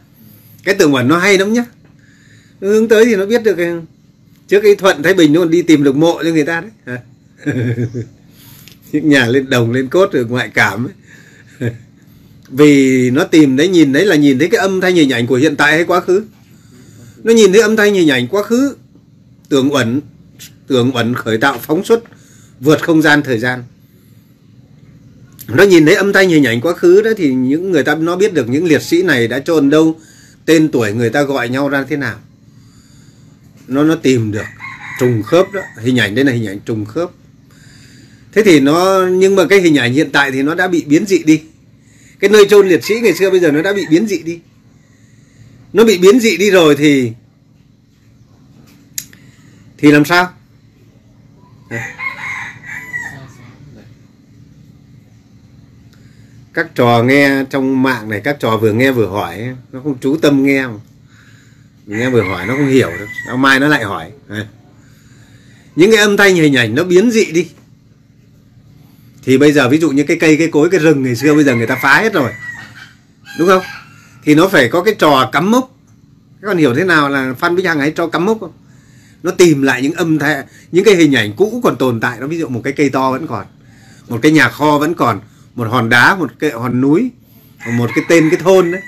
Cái tưởng uẩn nó hay lắm nhá, nó hướng tới thì nó biết được. Trước cái Thuận Thái Bình nó còn đi tìm được mộ cho người ta đấy. Những nhà lên đồng lên cốt rồi ngoại cảm ấy. Vì nó tìm đấy, nhìn đấy là nhìn thấy cái âm thanh hình ảnh của hiện tại hay quá khứ. Nó nhìn thấy âm thanh hình ảnh quá khứ, tưởng uẩn, tưởng uẩn khởi tạo phóng xuất vượt không gian thời gian. Nó nhìn thấy âm thanh hình ảnh quá khứ đó thì những người ta nó biết được những liệt sĩ này đã chôn đâu, tên tuổi người ta gọi nhau ra thế nào. Nó nó tìm được trùng khớp đó, hình ảnh đây là hình ảnh trùng khớp. Thế thì nó, nhưng mà cái hình ảnh hiện tại thì nó đã bị biến dị đi. Cái nơi chôn liệt sĩ ngày xưa bây giờ nó đã bị biến dị đi. Nó bị biến dị đi rồi thì thì làm sao? À. Các trò nghe trong mạng này, các trò vừa nghe vừa hỏi, nó không chú tâm nghe mà. Mình nghe vừa hỏi nó không hiểu đâu, sau mai nó lại hỏi. À. Những cái âm thanh hình ảnh nó biến dị đi thì bây giờ ví dụ như cái cây, cái cối, cái rừng ngày xưa bây giờ người ta phá hết rồi, đúng không? Thì nó phải có cái trò cắm mốc. Các con hiểu thế nào là Phan Bích Hằng ấy cho cắm mốc không? Nó tìm lại những âm thanh, những cái hình ảnh cũ còn tồn tại. Nó ví dụ một cái cây to vẫn còn, một cái nhà kho vẫn còn, một hòn đá, một cái hòn núi, một cái tên cái thôn đấy.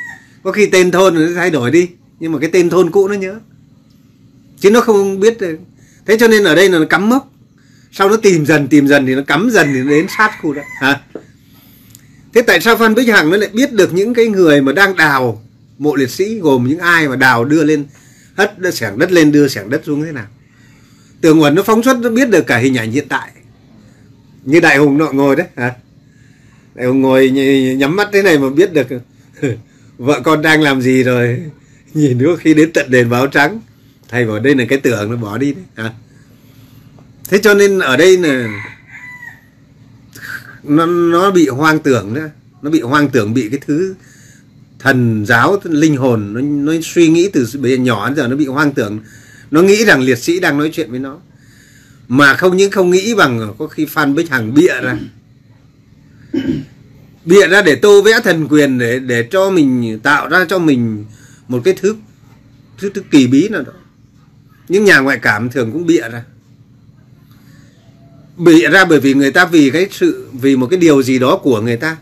Có khi tên thôn nó thay đổi đi, nhưng mà cái tên thôn cũ nó nhớ, chứ nó không biết. Thế cho nên ở đây là nó cắm mốc. Sau nó tìm dần tìm dần thì nó cắm dần thì nó đến sát khu đó. Hả? Thế tại sao Phan Bích Hằng nó lại biết được những cái người mà đang đào mộ liệt sĩ gồm những ai mà đào đưa lên, hất xẻng đất lên đưa xẻng đất xuống thế nào? Tưởng uẩn nó phóng xuất, nó biết được cả hình ảnh hiện tại. Như Đại Hùng nọ ngồi đấy. Hả? Đại Hùng ngồi nhắm mắt thế này mà biết được vợ con đang làm gì rồi. Nhìn nữa khi đến tận đền báo trắng, thầy bảo đây là cái tưởng, nó bỏ đi đấy. Hả? Thế cho nên ở đây là nó, nó bị hoang tưởng nữa. Nó bị hoang tưởng, bị cái thứ thần giáo, linh hồn nó, nó suy nghĩ từ bây giờ nhỏ đến giờ nó bị hoang tưởng. Nó nghĩ rằng liệt sĩ đang nói chuyện với nó. Mà không những không nghĩ bằng, có khi Phan Bích Hằng bịa ra, bịa ra để tô vẽ thần quyền, để, để cho mình tạo ra cho mình một cái thứ, thứ, thứ kỳ bí nào đó. Những nhà ngoại cảm thường cũng bịa ra, bịa ra bởi vì người ta vì cái sự, vì một cái điều gì đó của người ta,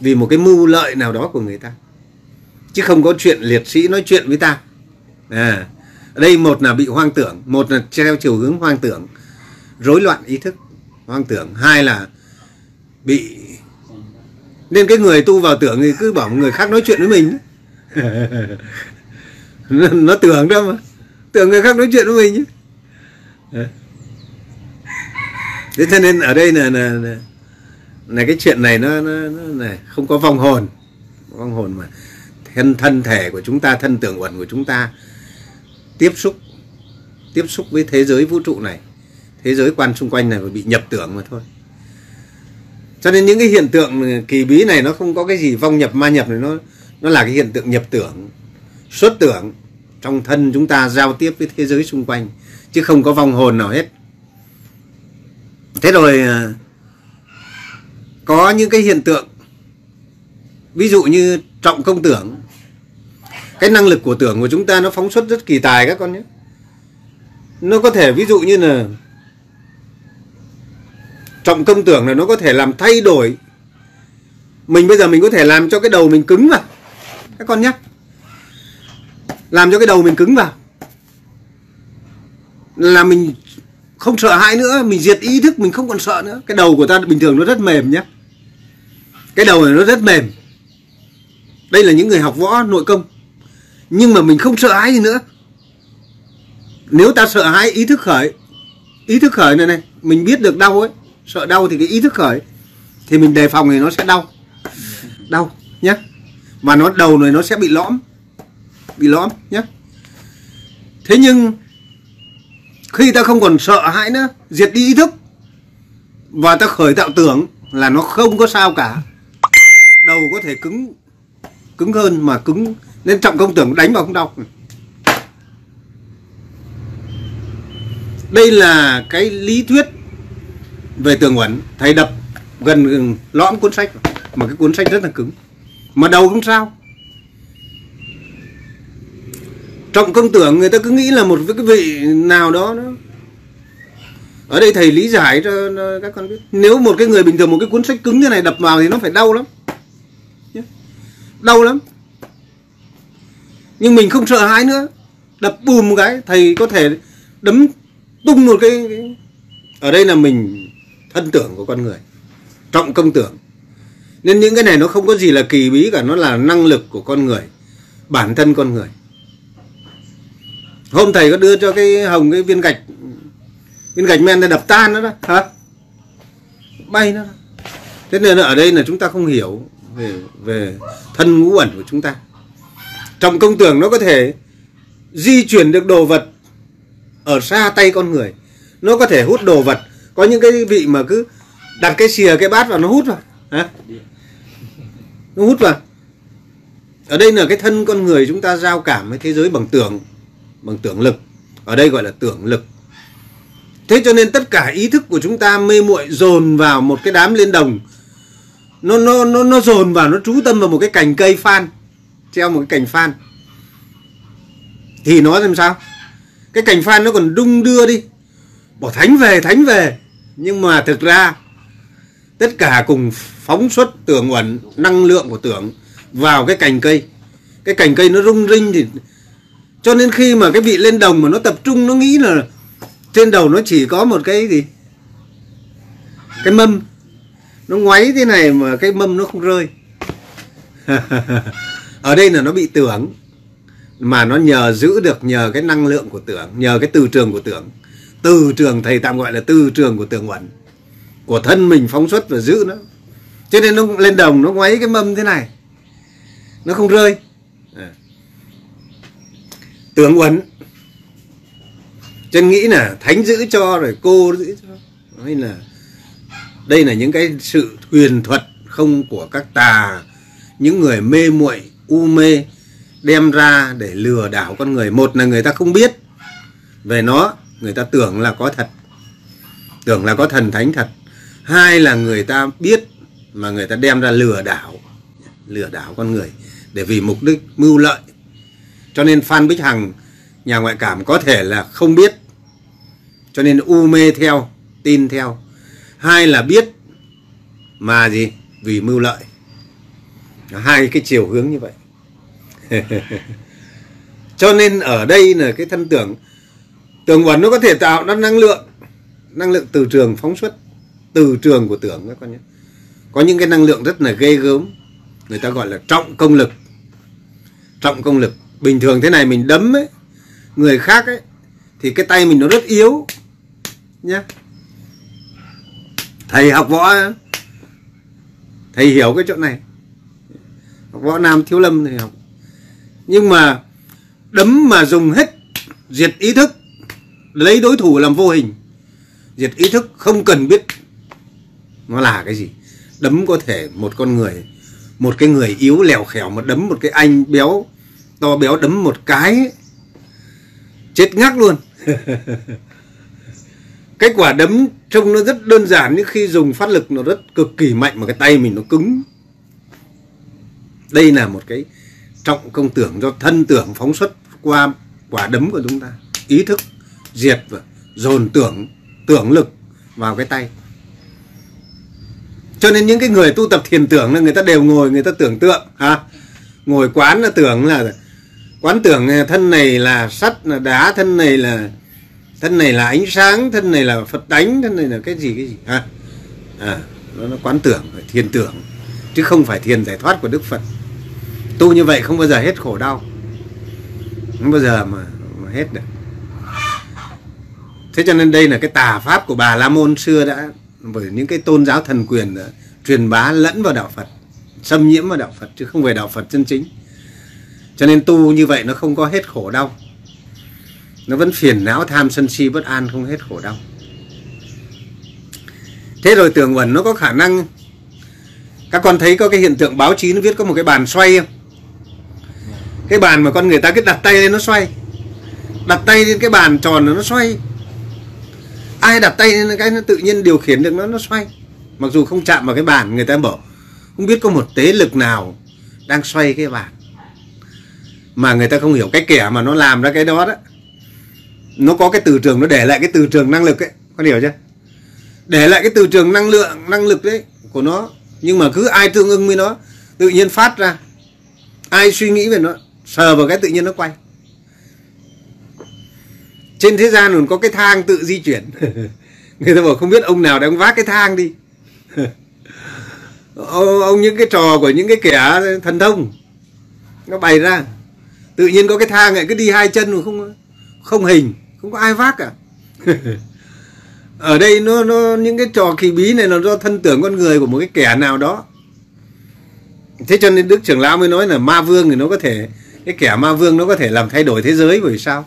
vì một cái mưu lợi nào đó của người ta, chứ không có chuyện liệt sĩ nói chuyện với ta. À, đây một là bị hoang tưởng, một là theo chiều hướng hoang tưởng, rối loạn ý thức, hoang tưởng. Hai là bị, nên cái người tu vào tưởng thì cứ bảo người khác nói chuyện với mình. nó, nó tưởng đó mà, tưởng người khác nói chuyện với mình. Thế cho nên ở đây là, là, là, là cái chuyện này nó, nó, nó này, không có vong hồn. Vong hồn mà thân, thân thể của chúng ta, thân tưởng uẩn của chúng ta tiếp xúc tiếp xúc với thế giới vũ trụ này, thế giới quan xung quanh này và bị nhập tưởng mà thôi. Cho nên những cái hiện tượng kỳ bí này nó không có cái gì vong nhập ma nhập này, nó, nó là cái hiện tượng nhập tưởng, xuất tưởng trong thân chúng ta giao tiếp với thế giới xung quanh, chứ không có vong hồn nào hết. Thế rồi có những cái hiện tượng ví dụ như trọng công tưởng. Cái năng lực của tưởng của chúng ta nó phóng xuất rất kỳ tài các con nhé. Nó có thể ví dụ như là trọng công tưởng là nó có thể làm thay đổi mình. Bây giờ mình có thể làm cho cái đầu mình cứng vào các con nhé, làm cho cái đầu mình cứng vào là mình không sợ hãi nữa, mình diệt ý thức, mình không còn sợ nữa. Cái đầu của ta bình thường nó rất mềm nhé, cái đầu này nó rất mềm. Đây là những người học võ nội công. Nhưng mà mình không sợ hãi gì nữa. Nếu ta sợ hãi ý thức khởi, ý thức khởi này này, mình biết được đau ấy, sợ đau thì cái ý thức khởi, thì mình đề phòng thì nó sẽ đau, đau nhé. và nó đầu này nó sẽ bị lõm, bị lõm nhé. Thế nhưng khi ta không còn sợ hãi nữa, diệt đi ý thức và ta khởi tạo tưởng là nó không có sao cả, đầu có thể cứng cứng hơn mà cứng nên trọng công tưởng đánh vào không đau. Đây là cái lý thuyết về tường uẩn, thầy đập gần, gần lõm cuốn sách mà cái cuốn sách rất là cứng, mà đầu không sao. Trọng công tưởng người ta cứ nghĩ là một cái vị nào đó, đó. Ở đây thầy lý giải cho các con biết, nếu một cái người bình thường một cái cuốn sách cứng như này đập vào thì nó phải đau lắm, đau lắm. Nhưng mình không sợ hãi nữa, đập bùm một cái thầy có thể đấm tung một cái, cái... Ở đây là mình thân tưởng của con người, trọng công tưởng. Nên những cái này nó không có gì là kỳ bí cả, nó là năng lực của con người, bản thân con người. Hôm thầy có đưa cho cái Hồng cái viên gạch, viên gạch men đập tan nó đó, hả? Bay nó. Thế nên ở đây là chúng ta không hiểu về, về thân ngũ uẩn của chúng ta. Trọng công tưởng nó có thể di chuyển được đồ vật ở xa tay con người, nó có thể hút đồ vật. Có những cái vị mà cứ đặt cái xìa cái bát vào nó hút vào, hả? Nó hút vào. Ở đây là cái thân con người chúng ta giao cảm với thế giới bằng tưởng, bằng tưởng lực. Ở đây gọi là tưởng lực. Thế cho nên tất cả ý thức của chúng ta mê muội dồn vào một cái đám liên đồng, nó nó nó nó dồn vào, nó trú tâm vào một cái cành cây phan, treo một cái cành phan, thì nó làm sao? Cái cành phan nó còn đung đưa đi, bỏ thánh về thánh về, nhưng mà thực ra tất cả cùng phóng xuất tưởng uẩn, năng lượng của tưởng vào cái cành cây. Cái cành cây nó rung rinh thì, cho nên khi mà cái vị lên đồng mà nó tập trung, nó nghĩ là trên đầu nó chỉ có một cái gì, cái mâm, nó ngoáy thế này mà cái mâm nó không rơi. Ở đây là nó bị tưởng, mà nó nhờ giữ được, nhờ cái năng lượng của tưởng, nhờ cái từ trường của tưởng. Từ trường thầy tạm gọi là từ trường của tưởng uẩn, của thân mình phóng xuất và giữ nó. Cho nên nó lên đồng, nó ngoáy cái mâm thế này, nó không rơi. À. Tưởng uẩn. Chân nghĩ là thánh giữ cho, rồi cô giữ cho. Nói là đây là những cái sự huyền thuật không của các tà, những người mê muội u mê đem ra để lừa đảo con người. Một là người ta không biết về nó, người ta tưởng là có thật, tưởng là có thần thánh thật. Hai là người ta biết mà người ta đem ra lừa đảo, lừa đảo con người để vì mục đích mưu lợi. Cho nên Phan Bích Hằng, nhà ngoại cảm, có thể là không biết, cho nên u mê theo, tin theo. Hai là biết mà gì? Vì mưu lợi. Hai cái chiều hướng như vậy. Cho nên ở đây là cái thân tưởng, tưởng uẩn nó có thể tạo ra năng lượng, năng lượng từ trường phóng xuất, từ trường của tưởng các con nhé. Có những cái năng lượng rất là ghê gớm, người ta gọi là trọng công lực. Trọng công lực. Bình thường thế này mình đấm ấy, người khác ấy, thì cái tay mình nó rất yếu nhé. Thầy học võ, thầy hiểu cái chỗ này. Học võ Nam Thiếu Lâm thầy học. Nhưng mà đấm mà dùng hết, diệt ý thức, lấy đối thủ làm vô hình, diệt ý thức, không cần biết nó là cái gì. Đấm có thể một con người, một cái người yếu lèo khèo mà đấm một cái anh béo, to béo đấm một cái ấy, chết ngắc luôn. Cái quả đấm trông nó rất đơn giản, nhưng khi dùng phát lực nó rất cực kỳ mạnh mà cái tay mình nó cứng. Đây là một cái trọng công tưởng do thân tưởng phóng xuất qua quả đấm của chúng ta. Ý thức diệt và dồn tưởng, tưởng lực vào cái tay. Cho nên những cái người tu tập thiền tưởng là người ta đều ngồi, người ta tưởng tượng, hả? Ngồi quán là tưởng là, quán tưởng thân này là sắt, là đá, thân này là, thân này là ánh sáng, thân này là Phật đánh, thân này là cái gì cái gì, ha? À, nó, nó quán tưởng, phải thiền tưởng, chứ không phải thiền giải thoát của Đức Phật. Tu như vậy không bao giờ hết khổ đau, không bao giờ mà, mà hết được. Thế cho nên đây là cái tà pháp của Bà La Môn xưa đã, bởi những cái tôn giáo thần quyền đã truyền bá lẫn vào đạo Phật. xâm nhiễm vào đạo Phật chứ không về đạo Phật chân chính. Cho nên tu như vậy nó không có hết khổ đau, nó vẫn phiền não tham sân si bất an, không hết khổ đau. Thế rồi tưởng uẩn nó có khả năng. Các con thấy có cái hiện tượng báo chí nó viết có một cái bàn xoay không? Cái bàn mà con người ta cứ đặt tay lên nó xoay, đặt tay lên cái bàn tròn nó xoay. Ai đặt tay lên cái nó tự nhiên điều khiển được nó, nó xoay. Mặc dù không chạm vào cái bàn, người ta bảo không biết có một tế lực nào đang xoay cái bàn. Mà người ta không hiểu cái kẻ mà nó làm ra cái đó đó, nó có cái từ trường, nó để lại cái từ trường năng lực ấy, con hiểu chưa? Để lại cái từ trường năng lượng, năng lực đấy của nó. Nhưng mà cứ ai tương ưng với nó tự nhiên phát ra, ai suy nghĩ về nó, sờ vào cái tự nhiên nó quay. Trên thế gian còn có cái thang tự di chuyển. Người ta bảo không biết ông nào đã vác cái thang đi. Ông những cái trò của những cái kẻ thần thông nó bày ra, tự nhiên có cái thang lại cứ đi hai chân mà không không hình, không có ai vác cả. Ở đây nó, nó những cái trò kỳ bí này là do thân tưởng con người của một cái kẻ nào đó. Thế cho nên Đức Trưởng Lão mới nói là ma vương thì nó có thể, cái kẻ ma vương nó có thể làm thay đổi thế giới. Bởi sao?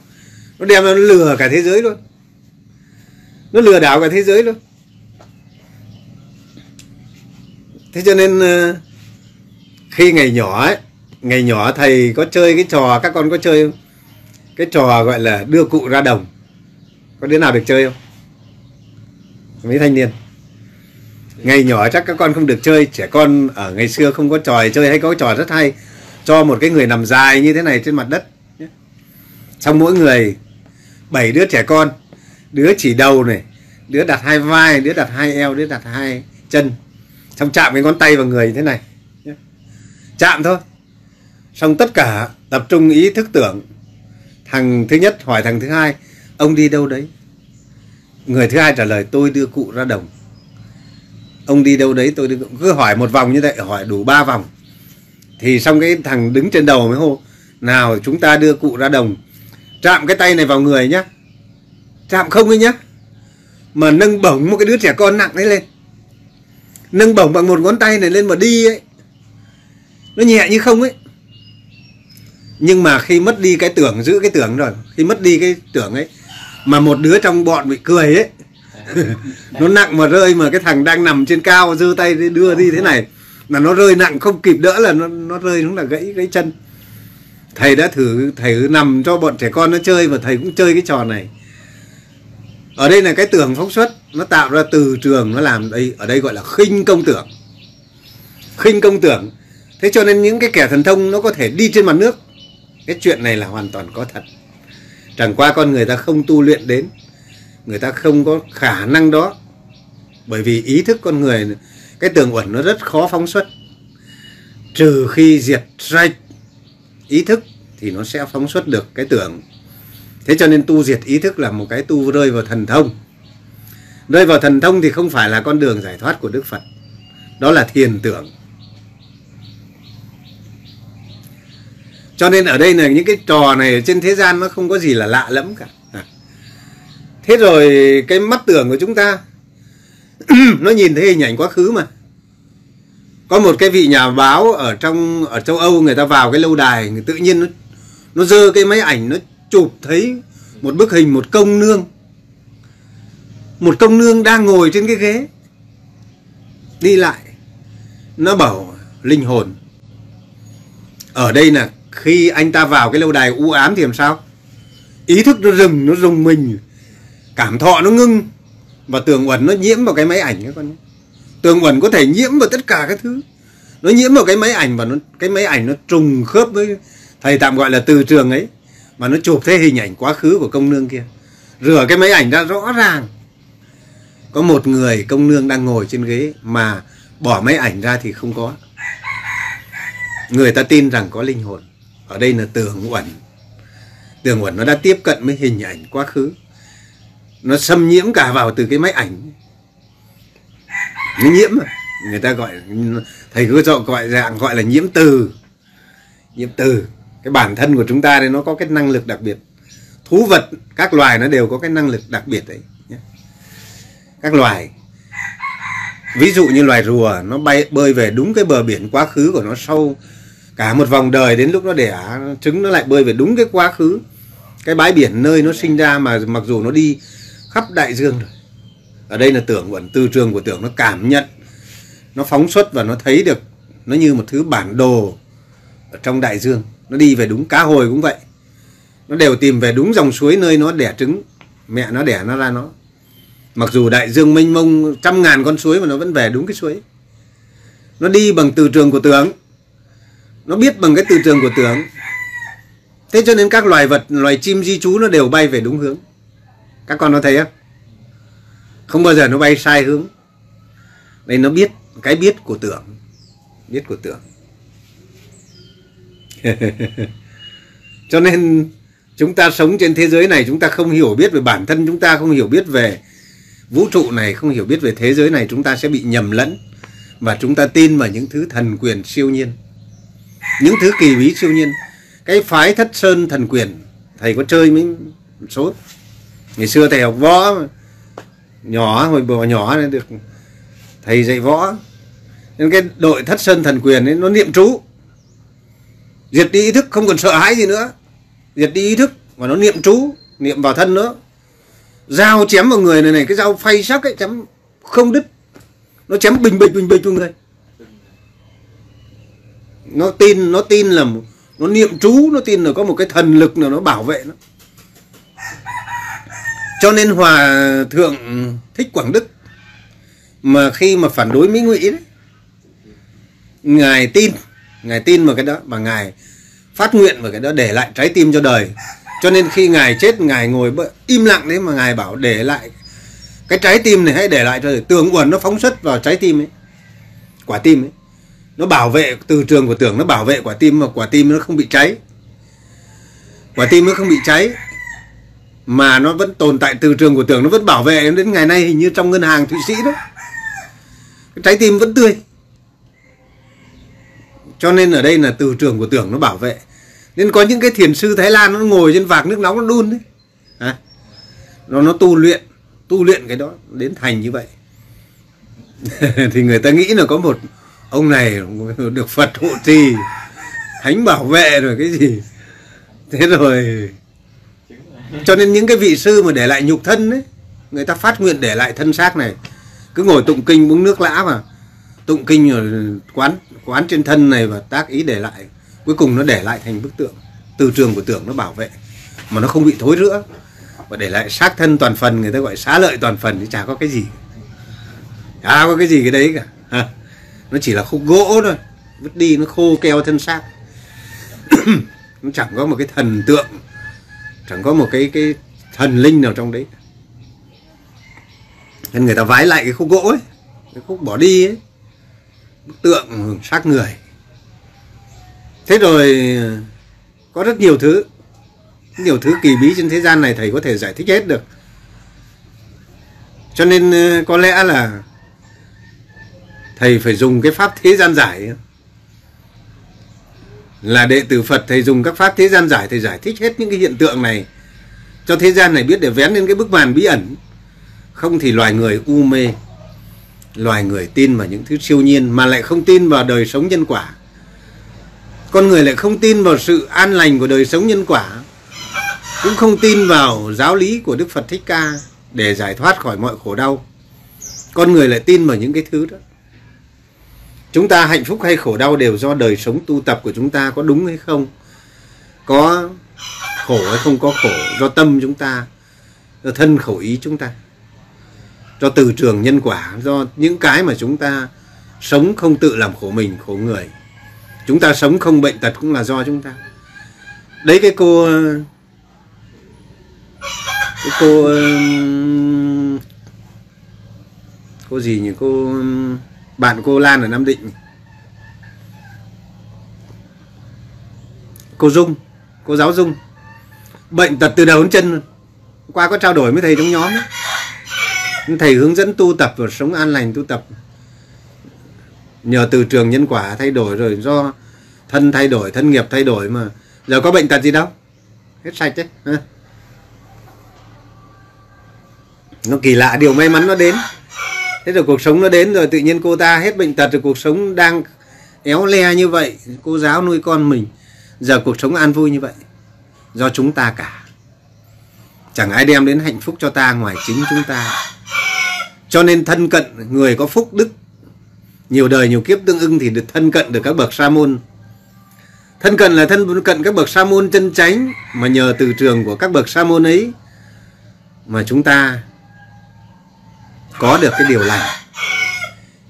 Nó đem ra nó lừa cả thế giới luôn, nó lừa đảo cả thế giới luôn. Thế cho nên khi ngày nhỏ ấy, ngày nhỏ thầy có chơi cái trò, các con có chơi không? Cái trò gọi là đưa cụ ra đồng. Có đứa nào được chơi không? Mấy thanh niên ngày nhỏ chắc các con không được chơi. Trẻ con ở ngày xưa không có trò chơi hay có trò rất hay. Cho một cái người nằm dài như thế này trên mặt đất, xong mỗi người bảy đứa trẻ con, đứa chỉ đầu này, đứa đặt hai vai, đứa đặt hai eo, đứa đặt hai chân, xong chạm cái ngón tay vào người như thế này, chạm thôi. Xong tất cả tập trung ý thức tưởng. Thằng thứ nhất hỏi thằng thứ hai, ông đi đâu đấy? Người thứ hai trả lời, tôi đưa cụ ra đồng. Ông đi đâu đấy? Tôi đưa cụ. Cứ hỏi một vòng như vậy, hỏi đủ ba vòng thì xong cái thằng đứng trên đầu mới hô, nào chúng ta đưa cụ ra đồng. Chạm cái tay này vào người nhá, chạm không ấy nhá, mà nâng bổng một cái đứa trẻ con nặng đấy lên, nâng bổng bằng một ngón tay này lên mà đi ấy, nó nhẹ như không ấy. Nhưng mà khi mất đi cái tưởng, giữ cái tưởng rồi, khi mất đi cái tưởng ấy, mà một đứa trong bọn bị cười ấy, nó nặng mà rơi, mà cái thằng đang nằm trên cao giơ tay đưa đi thế này là nó rơi nặng không kịp đỡ, là nó, nó rơi, đúng là gãy gãy chân. Thầy đã thử, thầy nằm cho bọn trẻ con nó chơi và thầy cũng chơi cái trò này. Ở đây là cái tưởng phóng xuất, nó tạo ra từ trường, nó làm đây, ở đây gọi là khinh công tưởng. Khinh công tưởng. Thế cho nên những cái kẻ thần thông nó có thể đi trên mặt nước. Cái chuyện này là hoàn toàn có thật. Chẳng qua con người ta không tu luyện đến, người ta không có khả năng đó. Bởi vì ý thức con người, cái tưởng uẩn nó rất khó phóng xuất. Trừ khi diệt sạch ý thức thì nó sẽ phóng xuất được cái tưởng. Thế cho nên tu diệt ý thức là một cái tu rơi vào thần thông. Rơi vào thần thông thì không phải là con đường giải thoát của Đức Phật. Đó là thiền tưởng. Cho nên ở đây là những cái trò này trên thế gian nó không có gì là lạ lẫm cả. Thế rồi cái mắt tưởng của chúng ta nó nhìn thấy hình ảnh quá khứ mà. Có một cái vị nhà báo ở trong ở châu Âu, người ta vào cái lâu đài, người tự nhiên nó nó giơ cái máy ảnh, nó chụp thấy một bức hình một công nương. Một công nương đang ngồi trên cái ghế đi lại. Nó bảo linh hồn. Ở đây là khi anh ta vào cái lâu đài u ám thì làm sao? Ý thức nó dừng, nó rùng mình, cảm thọ nó ngưng, và tưởng uẩn nó nhiễm vào cái máy ảnh. Các con nhé, tưởng uẩn có thể nhiễm vào tất cả các thứ. Nó nhiễm vào cái máy ảnh và nó, cái máy ảnh nó trùng khớp với, thầy tạm gọi là từ trường ấy, mà nó chụp thấy hình ảnh quá khứ của công nương kia. Rửa cái máy ảnh ra rõ ràng, có một người công nương đang ngồi trên ghế, mà bỏ máy ảnh ra thì không có. Người ta tin rằng có linh hồn. Ở đây là tưởng uẩn. Tưởng uẩn nó đã tiếp cận với hình ảnh quá khứ, nó xâm nhiễm cả vào từ cái máy ảnh. Nó nhiễm mà. Người ta gọi, thầy cứ gọi dạng gọi là nhiễm từ. Nhiễm từ. Cái bản thân của chúng ta đây nó có cái năng lực đặc biệt. Thú vật, các loài nó đều có cái năng lực đặc biệt đấy. Các loài Ví dụ như loài rùa, nó bay bơi về đúng cái bờ biển quá khứ của nó sâu cả một vòng đời, đến lúc nó đẻ trứng nó lại bơi về đúng cái quá khứ, cái bãi biển nơi nó sinh ra, mà mặc dù nó đi khắp đại dương rồi. Ở đây là tưởng của tư trường của tưởng, nó cảm nhận, nó phóng xuất và nó thấy được, nó như một thứ bản đồ ở trong đại dương. Nó đi về đúng, cá hồi cũng vậy, nó đều tìm về đúng dòng suối nơi nó đẻ trứng, mẹ nó đẻ nó ra nó. Mặc dù đại dương mênh mông trăm ngàn con suối mà nó vẫn về đúng cái suối. Nó đi bằng từ trường của tưởng, nó biết bằng cái từ trường của tưởng. Thế cho nên các loài vật, loài chim di trú nó đều bay về đúng hướng. Các con nó thấy không? Không bao giờ nó bay sai hướng. Đây nó biết, cái biết của tưởng, biết của tưởng. Cho nên chúng ta sống trên thế giới này, chúng ta không hiểu biết về bản thân chúng ta, không hiểu biết về vũ trụ này, không hiểu biết về thế giới này, chúng ta sẽ bị nhầm lẫn. Và chúng ta tin vào những thứ thần quyền siêu nhiên, những thứ kỳ bí siêu nhiên. Cái phái Thất Sơn thần quyền, thầy có chơi mấy số. Ngày xưa thầy học võ, nhỏ, hồi bò nhỏ nên được thầy dạy võ. Nên cái đội Thất Sơn thần quyền ấy, nó niệm trú, diệt đi ý thức, không còn sợ hãi gì nữa. Diệt đi ý thức và nó niệm trú, niệm vào thân nữa. Dao chém vào người này này, cái dao phay sắc ấy, chém không đứt. Nó chém bình bịch bình bịch cho người. Nó tin, nó tin là nó niệm trú, nó tin là có một cái thần lực nào nó bảo vệ nó. Cho nên Hòa Thượng Thích Quảng Đức mà khi mà phản đối Mỹ Ngụy đấy, ngài tin, ngài tin vào cái đó và ngài phát nguyện vào cái đó, để lại trái tim cho đời. Cho nên khi ngài chết, ngài ngồi im lặng đấy mà ngài bảo để lại cái trái tim này, hãy để lại cho đời. Tưởng uẩn nó phóng xuất vào trái tim ấy, quả tim ấy, nó bảo vệ từ trường của tưởng, nó bảo vệ quả tim, mà quả tim nó không bị cháy, quả tim nó không bị cháy mà nó vẫn tồn tại. Từ trường của tưởng nó vẫn bảo vệ đến ngày nay, hình như trong ngân hàng Thụy Sĩ đó, cái trái tim vẫn tươi. Cho nên ở đây là từ trường của tưởng nó bảo vệ. Nên có những cái thiền sư Thái Lan nó ngồi trên vạc nước nóng nó đun đấy, à, nó, nó tu luyện, tu luyện cái đó đến thành như vậy. Thì người ta nghĩ là có một ông này được Phật hộ trì, thánh bảo vệ rồi cái gì. Thế rồi cho nên những cái vị sư mà để lại nhục thân ấy, người ta phát nguyện để lại thân xác này, cứ ngồi tụng kinh uống nước lã mà tụng kinh rồi quán quán trên thân này và tác ý để lại. Cuối cùng nó để lại thành bức tượng, từ trường của tưởng nó bảo vệ mà nó không bị thối rữa, và để lại xác thân toàn phần, người ta gọi xá lợi toàn phần, thì chả có cái gì, chả có cái gì cái đấy cả, à, nó chỉ là khúc gỗ thôi, vứt đi nó khô keo thân xác. Nó chẳng có một cái thần tượng, chẳng có một cái cái thần linh nào trong đấy. Nên người ta vái lại cái khúc gỗ ấy, cái khúc bỏ đi ấy, bức tượng xác người. Thế rồi có rất nhiều thứ, nhiều thứ kỳ bí trên thế gian này thầy có thể giải thích hết được. Cho nên có lẽ là thầy phải dùng cái pháp thế gian giải. Là đệ tử Phật, thầy dùng các pháp thế gian giải, thầy giải thích hết những cái hiện tượng này cho thế gian này biết, để vén lên cái bức màn bí ẩn. Không thì loài người u mê, loài người tin vào những thứ siêu nhiên mà lại không tin vào đời sống nhân quả. Con người lại không tin vào sự an lành của đời sống nhân quả, cũng không tin vào giáo lý của Đức Phật Thích Ca để giải thoát khỏi mọi khổ đau. Con người lại tin vào những cái thứ đó. Chúng ta hạnh phúc hay khổ đau đều do đời sống tu tập của chúng ta có đúng hay không, có khổ hay không có khổ, do tâm chúng ta, do thân khẩu ý chúng ta, do từ trường nhân quả, do những cái mà chúng ta sống không tự làm khổ mình, khổ người. Chúng ta sống không bệnh tật cũng là do chúng ta. Đấy cái cô Cái cô Cô gì nhỉ Cô bạn cô Lan ở Nam Định, cô Dung, cô giáo Dung, bệnh tật từ đầu đến chân. Qua có trao đổi với thầy trong nhóm ấy. Thầy hướng dẫn tu tập và sống an lành, tu tập nhờ từ trường nhân quả thay đổi, rồi do thân thay đổi, thân nghiệp thay đổi, mà giờ có bệnh tật gì đâu, hết sạch đấy. À, nó kỳ lạ, điều may mắn nó đến. Thế rồi cuộc sống nó đến rồi, tự nhiên cô ta hết bệnh tật rồi, cuộc sống đang éo le như vậy, cô giáo nuôi con mình, giờ cuộc sống an vui như vậy. Do chúng ta cả. Chẳng ai đem đến hạnh phúc cho ta ngoài chính chúng ta. Cho nên thân cận người có phúc đức nhiều đời nhiều kiếp tương ưng thì được thân cận được các bậc sa môn. Thân cận là thân cận các bậc sa môn chân chánh, mà nhờ từ trường của các bậc sa môn ấy mà chúng ta có được cái điều lành.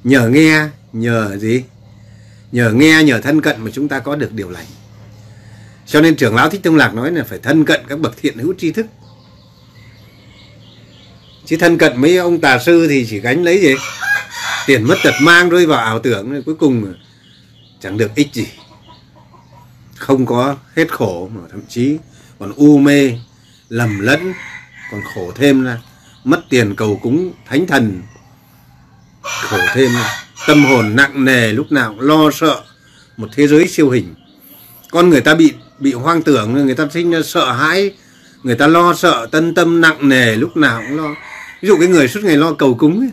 Nhờ nghe, nhờ gì? Nhờ nghe, nhờ thân cận mà chúng ta có được điều lành. Cho nên trưởng lão Thích Tông Lạc nói là phải thân cận các bậc thiện hữu tri thức. Chứ thân cận mấy ông tà sư thì chỉ gánh lấy gì? Tiền mất tật mang, rơi vào ảo tưởng, cuối cùng chẳng được ích gì. Không có hết khổ, mà thậm chí còn u mê, lầm lẫn, còn khổ thêm ra. Mất tiền cầu cúng thánh thần, khổ thêm ra. Tâm hồn nặng nề, lúc nào cũng lo sợ một thế giới siêu hình. Con người ta bị bị hoang tưởng, người ta sinh ra sợ hãi, người ta lo sợ, tân tâm nặng nề, lúc nào cũng lo. Ví dụ cái người suốt ngày lo cầu cúng ấy,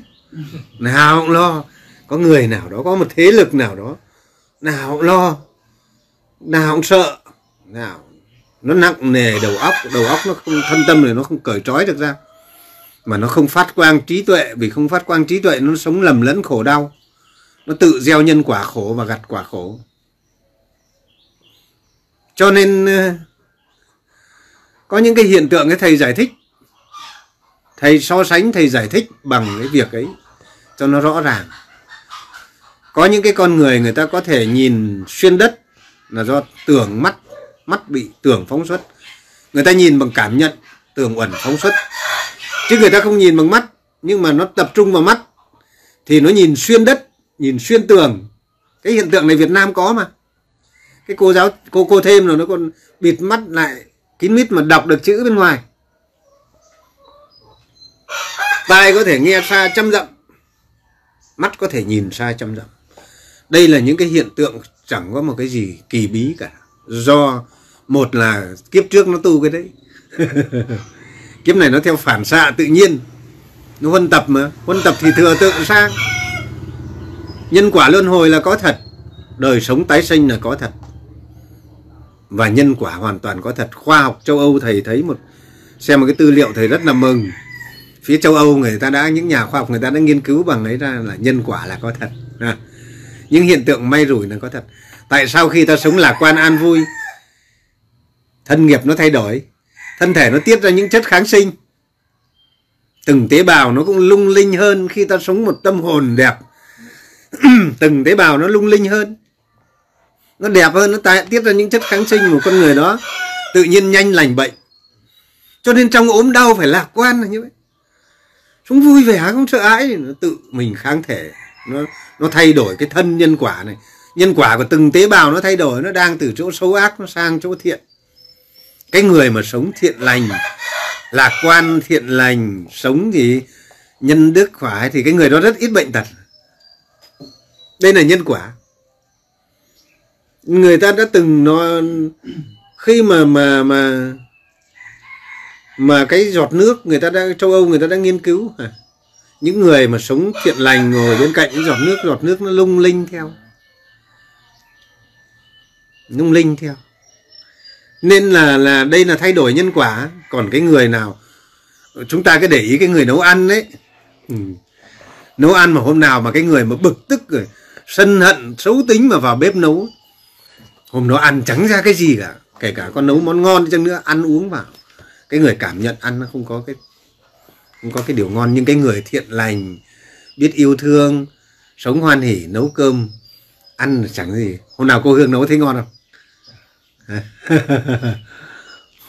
nào cũng lo, có người nào đó, có một thế lực nào đó, nào cũng lo, nào cũng sợ, nào nó nặng nề đầu óc, đầu óc nó không thân tâm rồi, nó không cởi trói được ra, mà nó không phát quang trí tuệ. Vì không phát quang trí tuệ nó sống lầm lẫn khổ đau, nó tự gieo nhân quả khổ và gặt quả khổ. Cho nên có những cái hiện tượng cái thầy giải thích, thầy so sánh, thầy giải thích bằng cái việc ấy cho nó rõ ràng. Có những cái con người người ta có thể nhìn xuyên đất là do tưởng mắt, mắt bị tưởng phóng xuất. Người ta nhìn bằng cảm nhận, tưởng uẩn phóng xuất. Chứ người ta không nhìn bằng mắt, nhưng mà nó tập trung vào mắt thì nó nhìn xuyên đất, nhìn xuyên tường. Cái hiện tượng này Việt Nam có mà. Cái cô giáo, cô cô thêm rồi nó còn bịt mắt lại kín mít mà đọc được chữ bên ngoài. Tai có thể nghe xa trăm dặm, mắt có thể nhìn xa trăm dặm. Đây là những cái hiện tượng chẳng có một cái gì kỳ bí cả. Do một là kiếp trước nó tu cái đấy kiếp này nó theo phản xạ tự nhiên, nó huân tập mà. Huân tập thì thừa tự sang. Nhân quả luân hồi là có thật, đời sống tái sinh là có thật, và nhân quả hoàn toàn có thật. Khoa học châu Âu thầy thấy một xem một cái tư liệu thầy rất là mừng. Phía châu Âu người ta đã, những nhà khoa học người ta đã nghiên cứu bằng ấy ra là nhân quả là có thật. À, những hiện tượng may rủi là có thật. Tại sao khi ta sống lạc quan an vui, thân nghiệp nó thay đổi, thân thể nó tiết ra những chất kháng sinh, từng tế bào nó cũng lung linh hơn khi ta sống một tâm hồn đẹp. Từng tế bào nó lung linh hơn, nó đẹp hơn, nó tái, tiết ra những chất kháng sinh của con người đó, tự nhiên nhanh lành bệnh. Cho nên trong ốm đau phải lạc quan là như vậy, sống vui vẻ không sợ hãi, nó tự mình kháng thể, nó nó thay đổi cái thân nhân quả này. Nhân quả của từng tế bào nó thay đổi, nó đang từ chỗ xấu ác nó sang chỗ thiện. Cái người mà sống thiện lành, lạc quan thiện lành, sống thì nhân đức khỏe thì cái người đó rất ít bệnh tật. Đây là nhân quả. Người ta đã từng nói khi mà mà mà mà cái giọt nước, người ta đã, châu Âu người ta đã nghiên cứu à, những người mà sống thiện lành ngồi bên cạnh những giọt nước, giọt nước nó lung linh theo, lung linh theo. Nên là là đây là thay đổi nhân quả. Còn cái người nào chúng ta cứ để ý cái người nấu ăn đấy, ừ. nấu ăn mà hôm nào mà cái người mà bực tức rồi sân hận xấu tính mà vào bếp nấu, hôm đó ăn trắng ra cái gì cả. Kể cả con nấu món ngon đi chăng nữa, ăn uống vào cái người cảm nhận ăn nó không có cái không có cái điều ngon. Nhưng cái người thiện lành, biết yêu thương, sống hoan hỉ, nấu cơm ăn chẳng gì. Hôm nào cô Hương nấu thấy ngon không?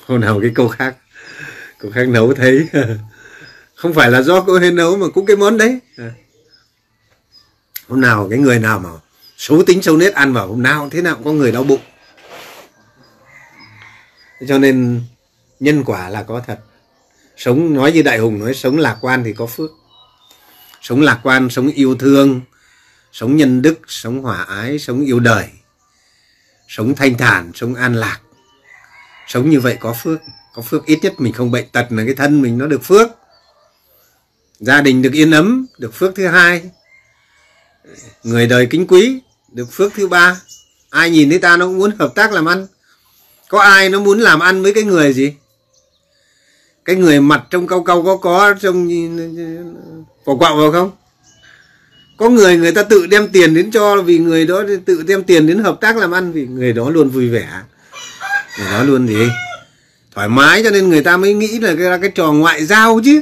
Hôm nào cái câu khác câu khác nấu thấy không phải là do cô Hương nấu mà cũng cái món đấy. Hôm nào cái người nào mà xấu tính xấu nết ăn vào, hôm nào thế nào cũng có người đau bụng. Cho nên nhân quả là có thật. Sống, nói như Đại Hùng nói, sống lạc quan thì có phước. Sống lạc quan, sống yêu thương, sống nhân đức, sống hòa ái, sống yêu đời, sống thanh thản, sống an lạc. Sống như vậy có phước. Có phước ít nhất mình không bệnh tật, là cái thân mình nó được phước. Gia đình được yên ấm, được phước thứ hai. Người đời kính quý, được phước thứ ba. Ai nhìn thấy ta nó cũng muốn hợp tác làm ăn. Có ai nó muốn làm ăn với cái người gì? Cái người mặt trông cau cau có có, trông vỏ quạo vào không? Có người người ta tự đem tiền đến cho, vì người đó tự đem tiền đến hợp tác làm ăn, vì người đó luôn vui vẻ, người đó luôn gì thoải mái, cho nên người ta mới nghĩ là cái là cái trò ngoại giao chứ.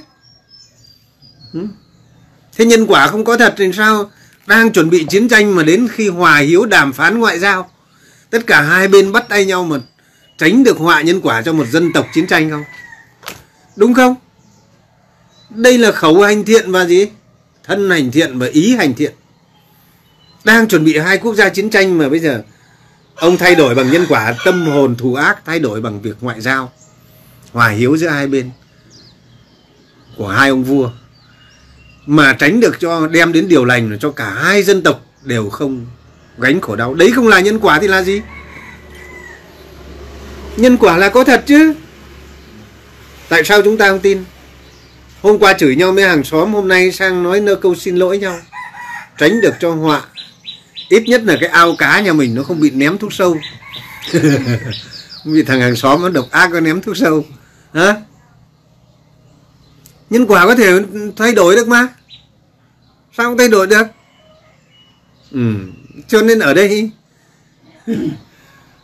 Thế nhân quả không có thật thì sao? Đang chuẩn bị chiến tranh mà đến khi hòa hiếu đàm phán ngoại giao, tất cả hai bên bắt tay nhau mà tránh được họa nhân quả cho một dân tộc chiến tranh không? Đúng không? Đây là khẩu hành thiện và gì? Thân hành thiện và ý hành thiện. Đang chuẩn bị hai quốc gia chiến tranh mà bây giờ ông thay đổi bằng nhân quả, tâm hồn thù ác thay đổi bằng việc ngoại giao, hòa hiếu giữa hai bên của hai ông vua, mà tránh được cho đem đến điều lành cho cả hai dân tộc đều không gánh khổ đau. Đấy không là nhân quả thì là gì? Nhân quả là có thật chứ. Tại sao chúng ta không tin? Hôm qua chửi nhau với hàng xóm, hôm nay sang nói nơ câu xin lỗi nhau, tránh được cho họa. Ít nhất là cái ao cá nhà mình nó không bị ném thuốc sâu. Vì thằng hàng xóm nó độc ác, nó ném thuốc sâu. Hả? Nhân quả có thể thay đổi được mà. Sao không thay đổi được? Ừ. Cho nên ở đây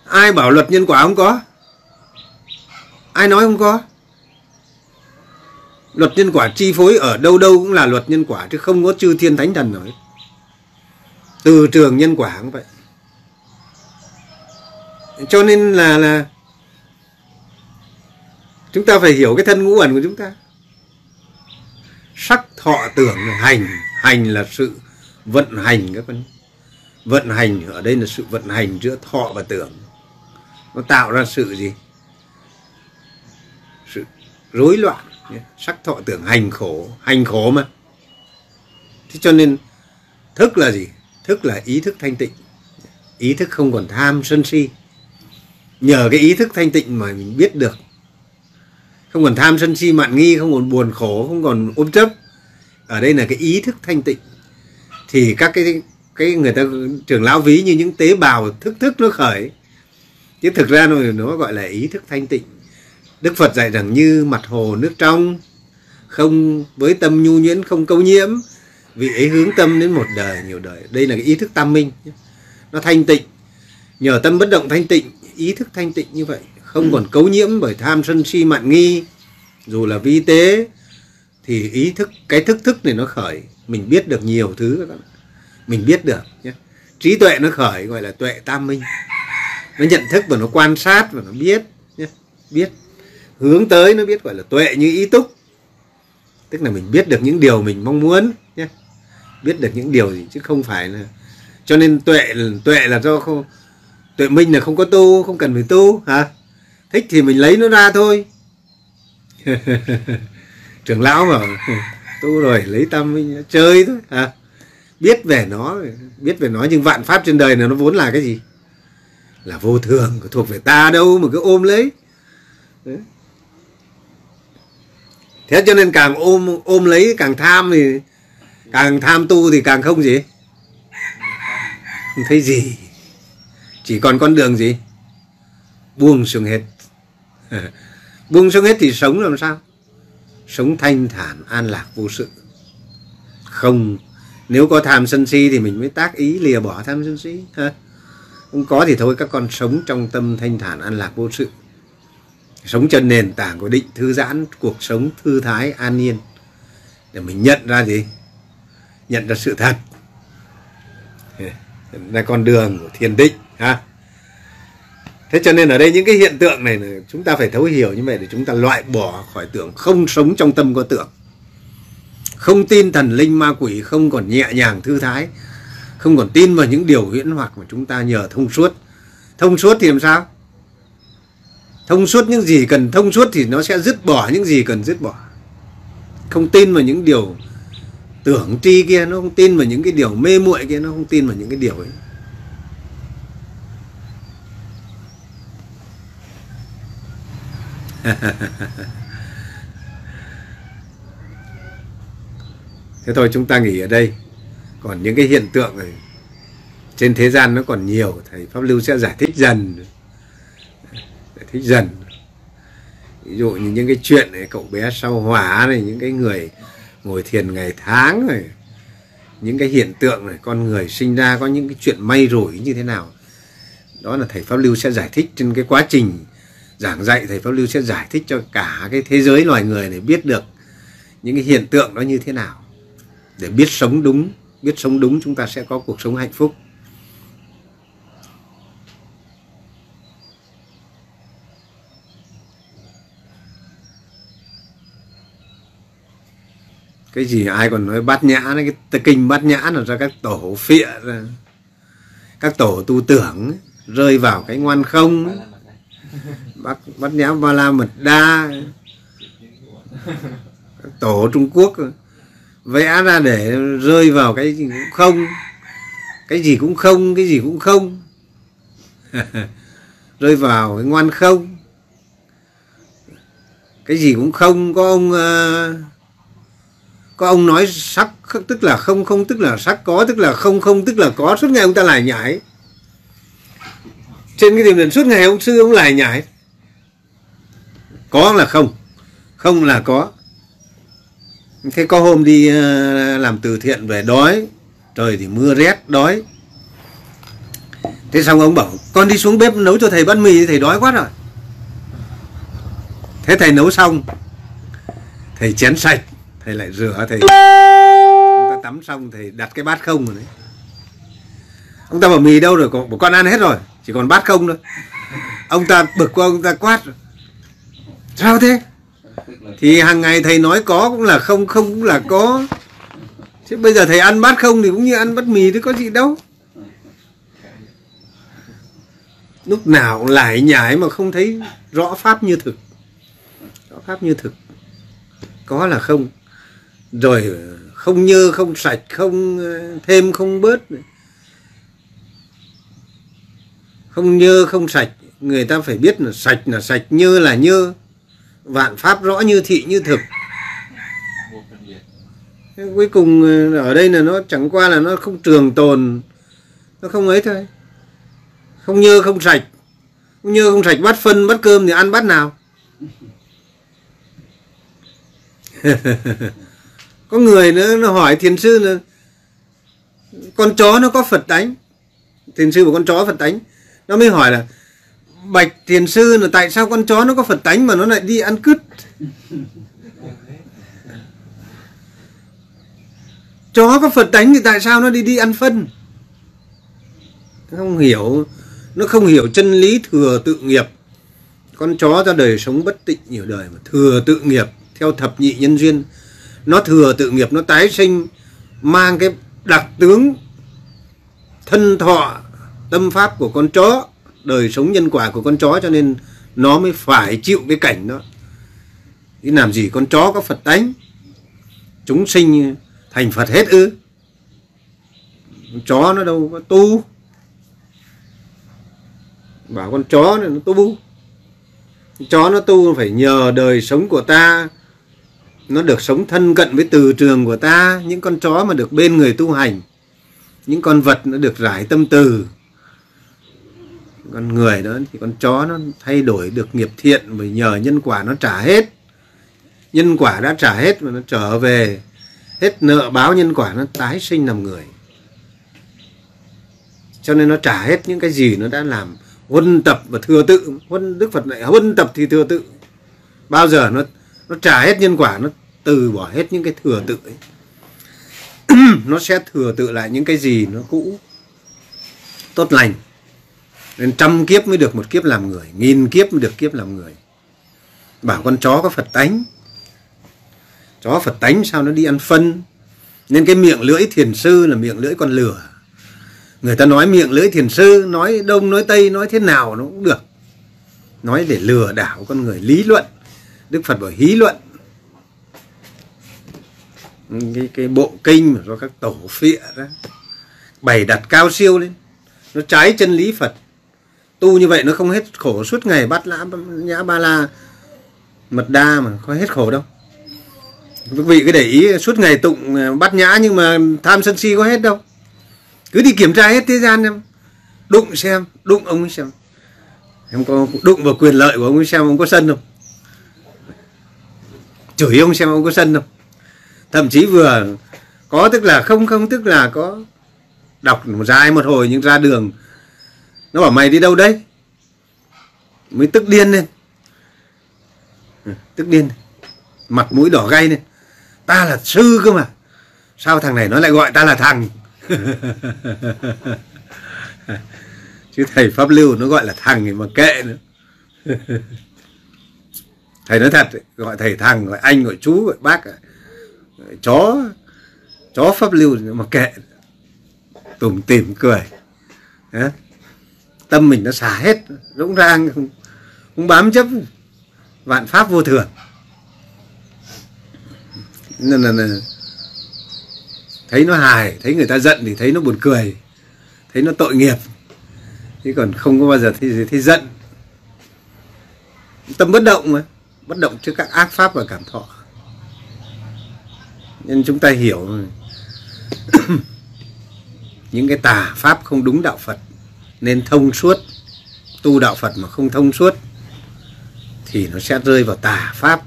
ai bảo luật nhân quả không có? Ai nói không có? Luật nhân quả chi phối ở đâu đâu cũng là luật nhân quả, chứ không có chư thiên thánh thần nói. Từ trường nhân quả cũng vậy. Cho nên là là chúng ta phải hiểu cái thân ngũ ẩn của chúng ta. Sắc thọ tưởng hành, hành là sự vận hành các con. Vận hành ở đây là sự vận hành giữa thọ và tưởng. Nó tạo ra sự gì? Sự rối loạn. Sắc thọ tưởng hành khổ, hành khổ mà. Thế cho nên thức là gì? Thức là ý thức thanh tịnh, ý thức không còn tham sân si. Nhờ cái ý thức thanh tịnh mà mình biết được, không còn tham sân si mạn nghi, không còn buồn khổ, không còn ôm chấp. Ở đây là cái ý thức thanh tịnh. Thì các cái cái người ta trưởng lão ví như những tế bào thức thức nó khởi, chứ thực ra nó, nó gọi là ý thức thanh tịnh. Đức Phật dạy rằng như mặt hồ nước trong, không với tâm nhu nhuyễn không câu nhiễm, vì ấy hướng tâm đến một đời nhiều đời. Đây là cái ý thức tam minh, nó thanh tịnh. Nhờ tâm bất động thanh tịnh, ý thức thanh tịnh như vậy, không còn cấu nhiễm bởi tham sân si mạn nghi, dù là vi tế. Thì ý thức, cái thức thức này nó khởi, mình biết được nhiều thứ, mình biết được nhé. Trí tuệ nó khởi, gọi là tuệ tam minh. Nó nhận thức và nó quan sát và nó biết nhé. Biết hướng tới nó biết, gọi là tuệ như ý túc. Tức là mình biết được những điều mình mong muốn nhé. Biết được những điều gì chứ không phải là... Cho nên tuệ tuệ là do không... Tuệ minh là không có tu, không cần phải tu hả? Thích thì mình lấy nó ra thôi. Trưởng lão bảo tu rồi lấy tâm minh chơi thôi hả? Biết về nó, biết về nó nhưng vạn pháp trên đời này nó vốn là cái gì? Là vô thường, có thuộc về ta đâu mà cứ ôm lấy. Đấy. Thế cho nên càng ôm ôm lấy càng tham, thì càng tham tu thì càng không gì, không thấy gì, chỉ còn con đường gì? Buông xuống hết. Buông xuống hết thì sống làm sao? Sống thanh thản an lạc vô sự. Không, nếu có tham sân si thì mình mới tác ý lìa bỏ tham sân si ha? Không có thì thôi, các con sống trong tâm thanh thản an lạc vô sự, sống trên nền tảng của định thư giãn, cuộc sống thư thái an yên, để mình nhận ra gì? Nhận ra sự thật, nhận ra con đường của thiền định ha. Thế cho nên ở đây những cái hiện tượng này là chúng ta phải thấu hiểu như vậy, để chúng ta loại bỏ khỏi tưởng, không sống trong tâm có tưởng, không tin thần linh ma quỷ, không còn nhẹ nhàng thư thái, không còn tin vào những điều huyễn hoặc, mà chúng ta nhờ thông suốt. Thông suốt thì làm sao? Thông suốt những gì cần thông suốt thì nó sẽ dứt bỏ những gì cần dứt bỏ. Không tin vào những điều tưởng tri kia, nó không tin vào những cái điều mê muội kia, nó không tin vào những cái điều ấy. Thế thôi chúng ta nghỉ ở đây. Còn những cái hiện tượng này trên thế gian nó còn nhiều, thầy Pháp Lưu sẽ giải thích dần, giải thích dần. Ví dụ như những cái chuyện này, cậu bé sao hỏa này, những cái người ngồi thiền ngày tháng này, những cái hiện tượng này, con người sinh ra có những cái chuyện may rủi như thế nào. Đó là thầy Pháp Lưu sẽ giải thích trên cái quá trình giảng dạy, thầy Pháp Lưu sẽ giải thích cho cả cái thế giới loài người này biết được những cái hiện tượng đó như thế nào. Để biết sống đúng, biết sống đúng chúng ta sẽ có cuộc sống hạnh phúc. Cái gì ai còn nói bát nhã, cái kinh bát nhã là ra các tổ phịa, các tổ tu tưởng rơi vào cái ngoan không, bát, bát nhã ba la mật đa, các tổ Trung Quốc vẽ ra để rơi vào cái gì cũng không, cái gì cũng không, cái gì cũng không, rơi vào cái ngoan không, cái gì cũng không. Có ông có ông nói sắc tức là không, không tức là sắc, có tức là không, không tức là có. Suốt ngày ông ta lải nhải trên cái điểm này, suốt ngày ông sư ông lải nhải, có là không, không là có. Thế có hôm đi làm từ thiện về đói, trời thì mưa rét đói, thế xong ông bảo con đi xuống bếp nấu cho thầy bánh mì, thầy đói quá rồi. Thế thầy nấu xong, thầy chén sạch, thầy lại rửa, thầy ông ta tắm xong, thầy đặt cái bát không rồi đấy. Ông ta bảo mì đâu rồi, con, con ăn hết rồi, chỉ còn bát không thôi. Ông ta bực qua, ông ta quát rồi. Sao thế? Thì hàng ngày thầy nói có cũng là không, không cũng là có, chứ bây giờ thầy ăn bát không thì cũng như ăn bát mì, thì có gì đâu. Lúc nào cũng lải nhải mà không thấy rõ pháp như thực, rõ pháp như thực. Có là không, rồi không nhơ, không sạch, không thêm, không bớt. Không nhơ, không sạch, người ta phải biết là sạch là sạch, nhơ là nhơ. Vạn pháp rõ như thị như thực. Cuối cùng ở đây là nó chẳng qua là nó không trường tồn, nó không ấy thôi. Không nhơ không sạch, không nhơ không sạch bát phân bát cơm thì ăn bát nào? Có người nữa nó hỏi thiền sư là con chó nó có Phật tánh, thiền sư của con chó Phật tánh, nó mới hỏi là bạch thiền sư là tại sao con chó nó có Phật tánh mà nó lại đi ăn cứt? Chó có Phật tánh thì tại sao nó đi đi ăn phân? Nó không hiểu, nó không hiểu chân lý thừa tự nghiệp. Con chó ra đời sống bất tịnh nhiều đời mà thừa tự nghiệp theo thập nhị nhân duyên. Nó thừa tự nghiệp, nó tái sinh mang cái đặc tướng thân thọ tâm pháp của con chó, đời sống nhân quả của con chó, cho nên nó mới phải chịu cái cảnh đó. Thì làm gì con chó có Phật tánh, chúng sinh thành Phật hết ư? Con chó nó đâu có tu, bảo con chó này nó tu. Con chó nó tu phải nhờ đời sống của ta, nó được sống thân cận với từ trường của ta. Những con chó mà được bên người tu hành, những con vật nó được rải tâm từ. Con người đó thì con chó nó thay đổi được nghiệp thiện, bởi nhờ nhân quả nó trả hết. Nhân quả đã trả hết mà nó trở về, hết nợ báo nhân quả, nó tái sinh làm người. Cho nên nó trả hết những cái gì nó đã làm, huân tập và thừa tự. Huân Đức Phật lại huân tập thì thừa tự. Bao giờ nó nó trả hết nhân quả, nó từ bỏ hết những cái thừa tự ấy. Nó sẽ thừa tự lại những cái gì nó cũ tốt lành. Nên trăm kiếp mới được một kiếp làm người, nghìn kiếp mới được kiếp làm người. Bảo con chó có Phật tánh, chó Phật tánh sao nó đi ăn phân? Nên cái miệng lưỡi thiền sư là miệng lưỡi con lừa. Người ta nói miệng lưỡi thiền sư, nói đông nói tây, nói thế nào nó cũng được, nói để lừa đảo con người, lý luận. Đức Phật bảo hí luận. Cái, cái bộ kinh mà do các tổ phịa đó bày đặt cao siêu lên, nó trái chân lý Phật. Tu như vậy nó không hết khổ, suốt ngày bát nhã ba la mật đa mà không hết khổ đâu. Quý vị cứ để ý suốt ngày tụng bát nhã nhưng mà tham sân si có hết đâu. Cứ đi kiểm tra hết thế gian em. Đụng xem, đụng ông ấy xem. Em có đụng vào quyền lợi của ông ấy xem ông có sân không? Chửi ông xem ông có sân không? Thậm chí vừa có tức là không không tức là có đọc dài một hồi nhưng ra đường nó bảo mày đi đâu đấy? Mới tức điên lên. Tức điên. Mặt mũi đỏ gay lên. Ta là sư cơ mà. Sao thằng này nó lại gọi ta là thằng? Chứ thầy Pháp Lưu nó gọi là thằng thì mà kệ nữa. Thầy nói thật, gọi thầy thằng, gọi anh, gọi chú, gọi bác, gọi chó, chó Pháp Lưu mà kệ. Tủm tỉm cười. Tâm mình nó xả hết, rỗng rang, không, không bám chấp. Vạn pháp vô thường. Nên là, là thấy nó hài, thấy người ta giận thì thấy nó buồn cười, thấy nó tội nghiệp. Chứ còn không có bao giờ thấy, thấy giận. Tâm bất động mà, bất động trước các ác pháp và cảm thọ. Nên chúng ta hiểu những cái tà pháp không đúng đạo Phật nên thông suốt. Tu đạo Phật mà không thông suốt thì nó sẽ rơi vào tà pháp.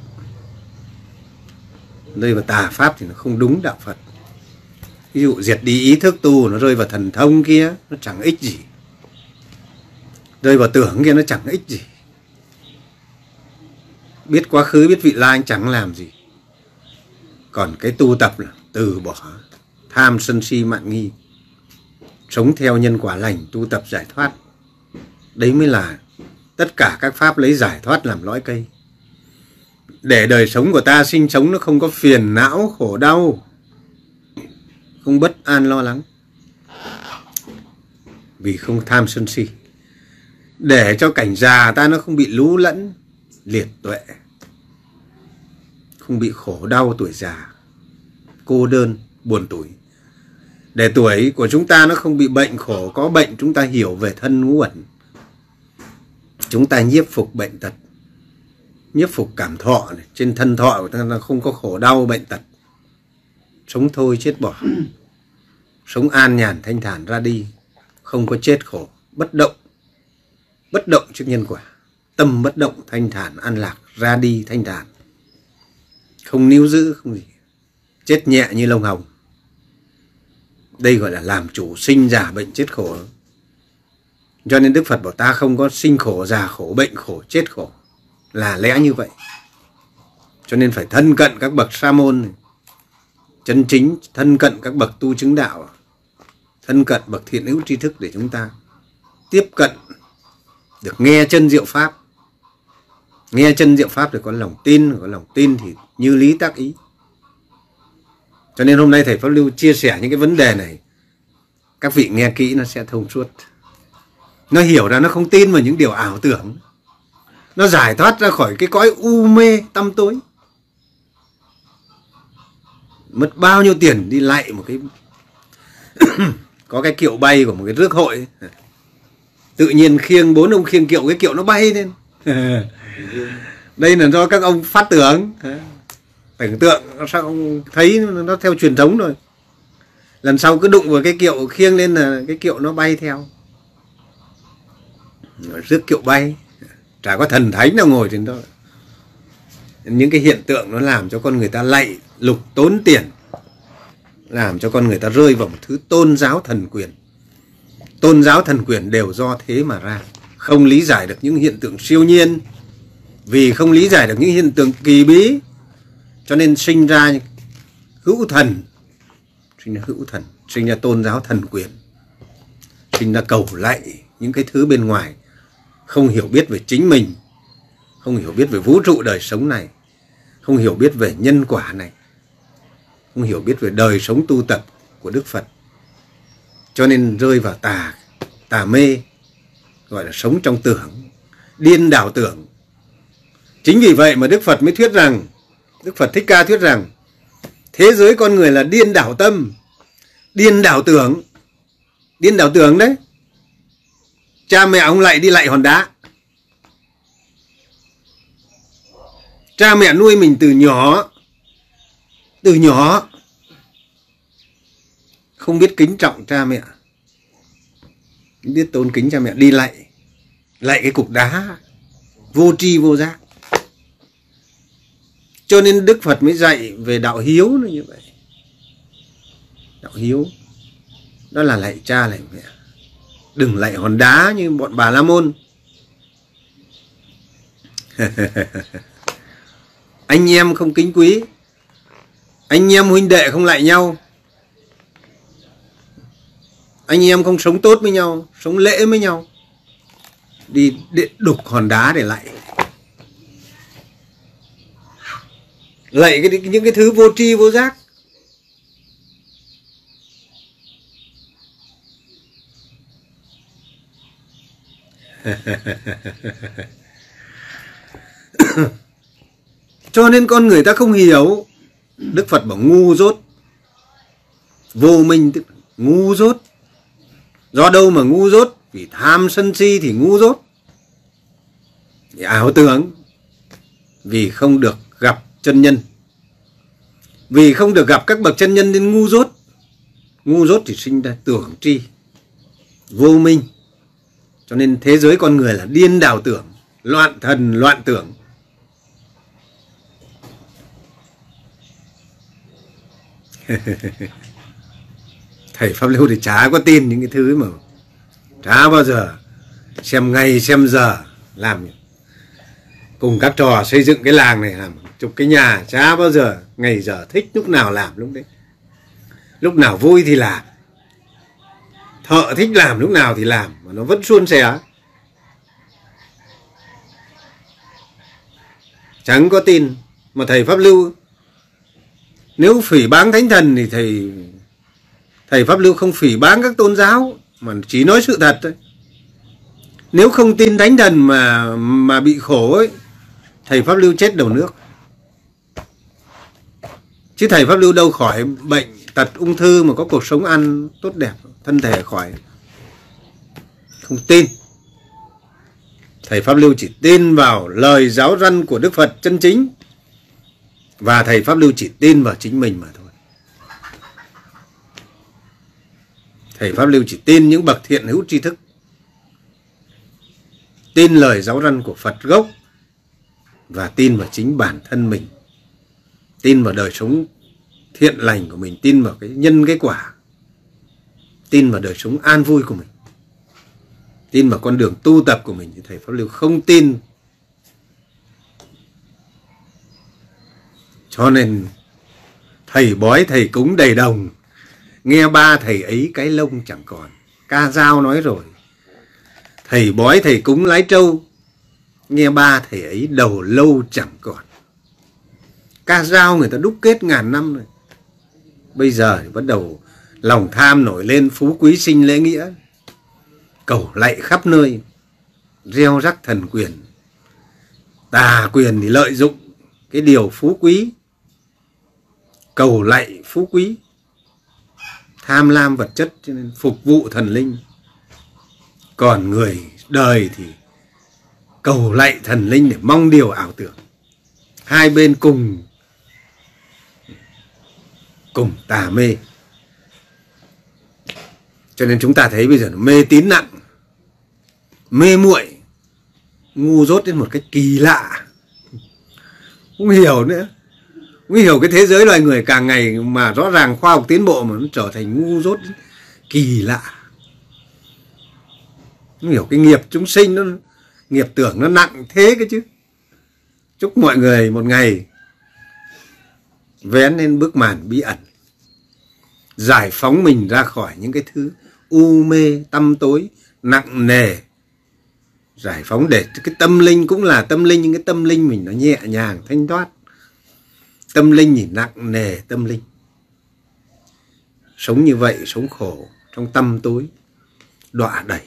Rơi vào tà pháp thì nó không đúng đạo Phật. Ví dụ diệt đi ý thức tu, nó rơi vào thần thông kia, nó chẳng ích gì. Rơi vào tưởng kia, nó chẳng ích gì. Biết quá khứ, biết vị lai, chẳng làm gì. Còn cái tu tập là từ bỏ tham sân si mạn nghi, sống theo nhân quả lành, tu tập giải thoát. Đấy mới là tất cả các pháp lấy giải thoát làm lõi cây. Để đời sống của ta sinh sống nó không có phiền não, khổ đau, không bất an lo lắng. Vì không tham sân si. Để cho cảnh già ta nó không bị lú lẫn, liệt tuệ. Không bị khổ đau tuổi già, cô đơn, buồn tủi. Để tuổi của chúng ta nó không bị bệnh khổ, có bệnh chúng ta hiểu về thân ngũ uẩn. Chúng ta nhiếp phục bệnh tật, nhiếp phục cảm thọ này. Trên thân thọ của ta là không có khổ đau bệnh tật. Sống thôi chết bỏ. Sống an nhàn thanh thản ra đi. Không có chết khổ. Bất động. Bất động trước nhân quả. Tâm bất động thanh thản an lạc. Ra đi thanh thản. Không níu giữ không gì. Chết nhẹ như lông hồng. Đây gọi là làm chủ sinh già bệnh chết khổ. Cho nên Đức Phật bảo ta không có sinh khổ, già khổ, bệnh khổ, chết khổ. Là lẽ như vậy. Cho nên phải thân cận các bậc sa môn này. Chân chính, thân cận các bậc tu chứng đạo, thân cận bậc thiện hữu tri thức để chúng ta tiếp cận, được nghe chân diệu pháp. Nghe chân diệu pháp thì có lòng tin, có lòng tin thì như lý tác ý. Cho nên hôm nay Thầy Pháp Lưu chia sẻ những cái vấn đề này. Các vị nghe kỹ nó sẽ thông suốt. Nó hiểu ra nó không tin vào những điều ảo tưởng. Nó giải thoát ra khỏi cái cõi u mê tăm tối. Mất bao nhiêu tiền đi lại một cái có cái kiệu bay của một cái rước hội ấy. Tự nhiên khiêng bốn ông khiêng kiệu, cái kiệu nó bay lên. Đây là do các ông phát tưởng, tưởng tượng, sao thấy nó theo truyền thống rồi. Lần sau cứ đụng vào cái kiệu khiêng lên là cái kiệu nó bay theo. Rước kiệu bay, chả có thần thánh nào ngồi trên đó. Những cái hiện tượng nó làm cho con người ta lạy lục tốn tiền, làm cho con người ta rơi vào một thứ tôn giáo thần quyền. Tôn giáo thần quyền đều do thế mà ra. Không lý giải được những hiện tượng siêu nhiên. Vì không lý giải được những hiện tượng kỳ bí, cho nên sinh ra hữu thần. Sinh ra hữu thần, sinh ra tôn giáo thần quyền. Sinh ra cầu lạy những cái thứ bên ngoài, không hiểu biết về chính mình, không hiểu biết về vũ trụ đời sống này, không hiểu biết về nhân quả này, không hiểu biết về đời sống tu tập của Đức Phật. Cho nên rơi vào tà, tà mê, gọi là sống trong tưởng, điên đảo tưởng. Chính vì vậy mà Đức Phật mới thuyết rằng, Đức Phật Thích Ca thuyết rằng, thế giới con người là điên đảo tâm, điên đảo tưởng, điên đảo tưởng đấy. Cha mẹ ông lại đi lạy hòn đá. Cha mẹ nuôi mình từ nhỏ, từ nhỏ, không biết kính trọng cha mẹ, không biết tôn kính cha mẹ, đi lạy lạy cái cục đá, vô tri vô giác. Cho nên Đức Phật mới dạy về đạo hiếu nó như vậy. Đạo hiếu đó là lạy cha lạy mẹ, đừng lạy hòn đá như bọn Bà La Môn. Anh em không kính quý, anh em huynh đệ không lạy nhau, anh em không sống tốt với nhau, sống lễ với nhau, đi đục hòn đá để lạy. Lạy cái, những cái thứ vô tri vô giác. Cho nên con người ta không hiểu. Đức Phật bảo ngu dốt, vô minh tức ngu dốt. Do đâu mà ngu dốt? Vì tham sân si thì ngu dốt, vì ảo tưởng, vì không được gặp chân nhân, vì không được gặp các bậc chân nhân nên ngu dốt. Ngu dốt thì sinh ra tưởng tri, vô minh. Cho nên thế giới con người là điên đảo tưởng, loạn thần loạn tưởng. Thầy Pháp Lưu thì chả có tin những cái thứ mà chả bao giờ xem ngày xem giờ. Làm cùng các trò xây dựng cái làng này, làm chục cái nhà, chả bao giờ ngày giờ, thích lúc nào làm lúc đấy, lúc nào vui thì làm. Thợ thích làm lúc nào thì làm, mà nó vẫn suôn sẻ. Chẳng có tin. Mà thầy Pháp Lưu, nếu phỉ báng thánh thần thì thầy Thầy Pháp Lưu không phỉ báng các tôn giáo, mà chỉ nói sự thật thôi. Nếu không tin thánh thần mà mà bị khổ ấy, thầy Pháp Lưu chết đầu nước. Chứ thầy Pháp Lưu đâu khỏi bệnh tật ung thư mà có cuộc sống ăn tốt đẹp, thân thể khỏi. Không tin. Thầy Pháp Lưu chỉ tin vào lời giáo răn của Đức Phật chân chính, và thầy Pháp Lưu chỉ tin vào chính mình mà thôi. Thầy Pháp Lưu chỉ tin những bậc thiện hữu tri thức, tin lời giáo răn của Phật gốc, và tin vào chính bản thân mình, tin vào đời sống thiện lành của mình, tin vào cái nhân cái quả, tin vào đời sống an vui của mình, tin vào con đường tu tập của mình. Thầy Pháp Lưu không tin. Cho nên thầy bói thầy cúng đầy đồng, nghe ba thầy ấy cái lông chẳng còn. Ca Dao nói rồi, thầy bói thầy cúng lái trâu, nghe ba thầy ấy đầu lâu chẳng còn. Ca Dao người ta đúc kết ngàn năm rồi, bây giờ thì bắt đầu lòng tham nổi lên, phú quý sinh lễ nghĩa, cầu lạy khắp nơi, gieo rắc thần quyền. Tà quyền thì lợi dụng cái điều phú quý, cầu lạy phú quý, tham lam vật chất, cho nên phục vụ thần linh. Còn người đời thì cầu lạy thần linh để mong điều ảo tưởng. Hai bên cùng cùng tà mê. Cho nên chúng ta thấy bây giờ nó mê tín nặng, mê muội, ngu dốt đến một cách kỳ lạ. Không hiểu nữa, không hiểu cái thế giới loài người càng ngày mà rõ ràng khoa học tiến bộ mà nó trở thành ngu dốt kỳ lạ. Không hiểu cái nghiệp chúng sinh, nó nghiệp tưởng nó nặng thế cái chứ. Chúc mọi người một ngày vén lên bức màn bí ẩn, giải phóng mình ra khỏi những cái thứ u mê tăm tối nặng nề, giải phóng để cái tâm linh cũng là tâm linh, những cái tâm linh mình nó nhẹ nhàng thanh thoát. Tâm linh thì nặng nề tâm linh, sống như vậy sống khổ, trong tâm tối đọa đẩy.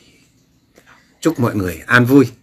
Chúc mọi người an vui.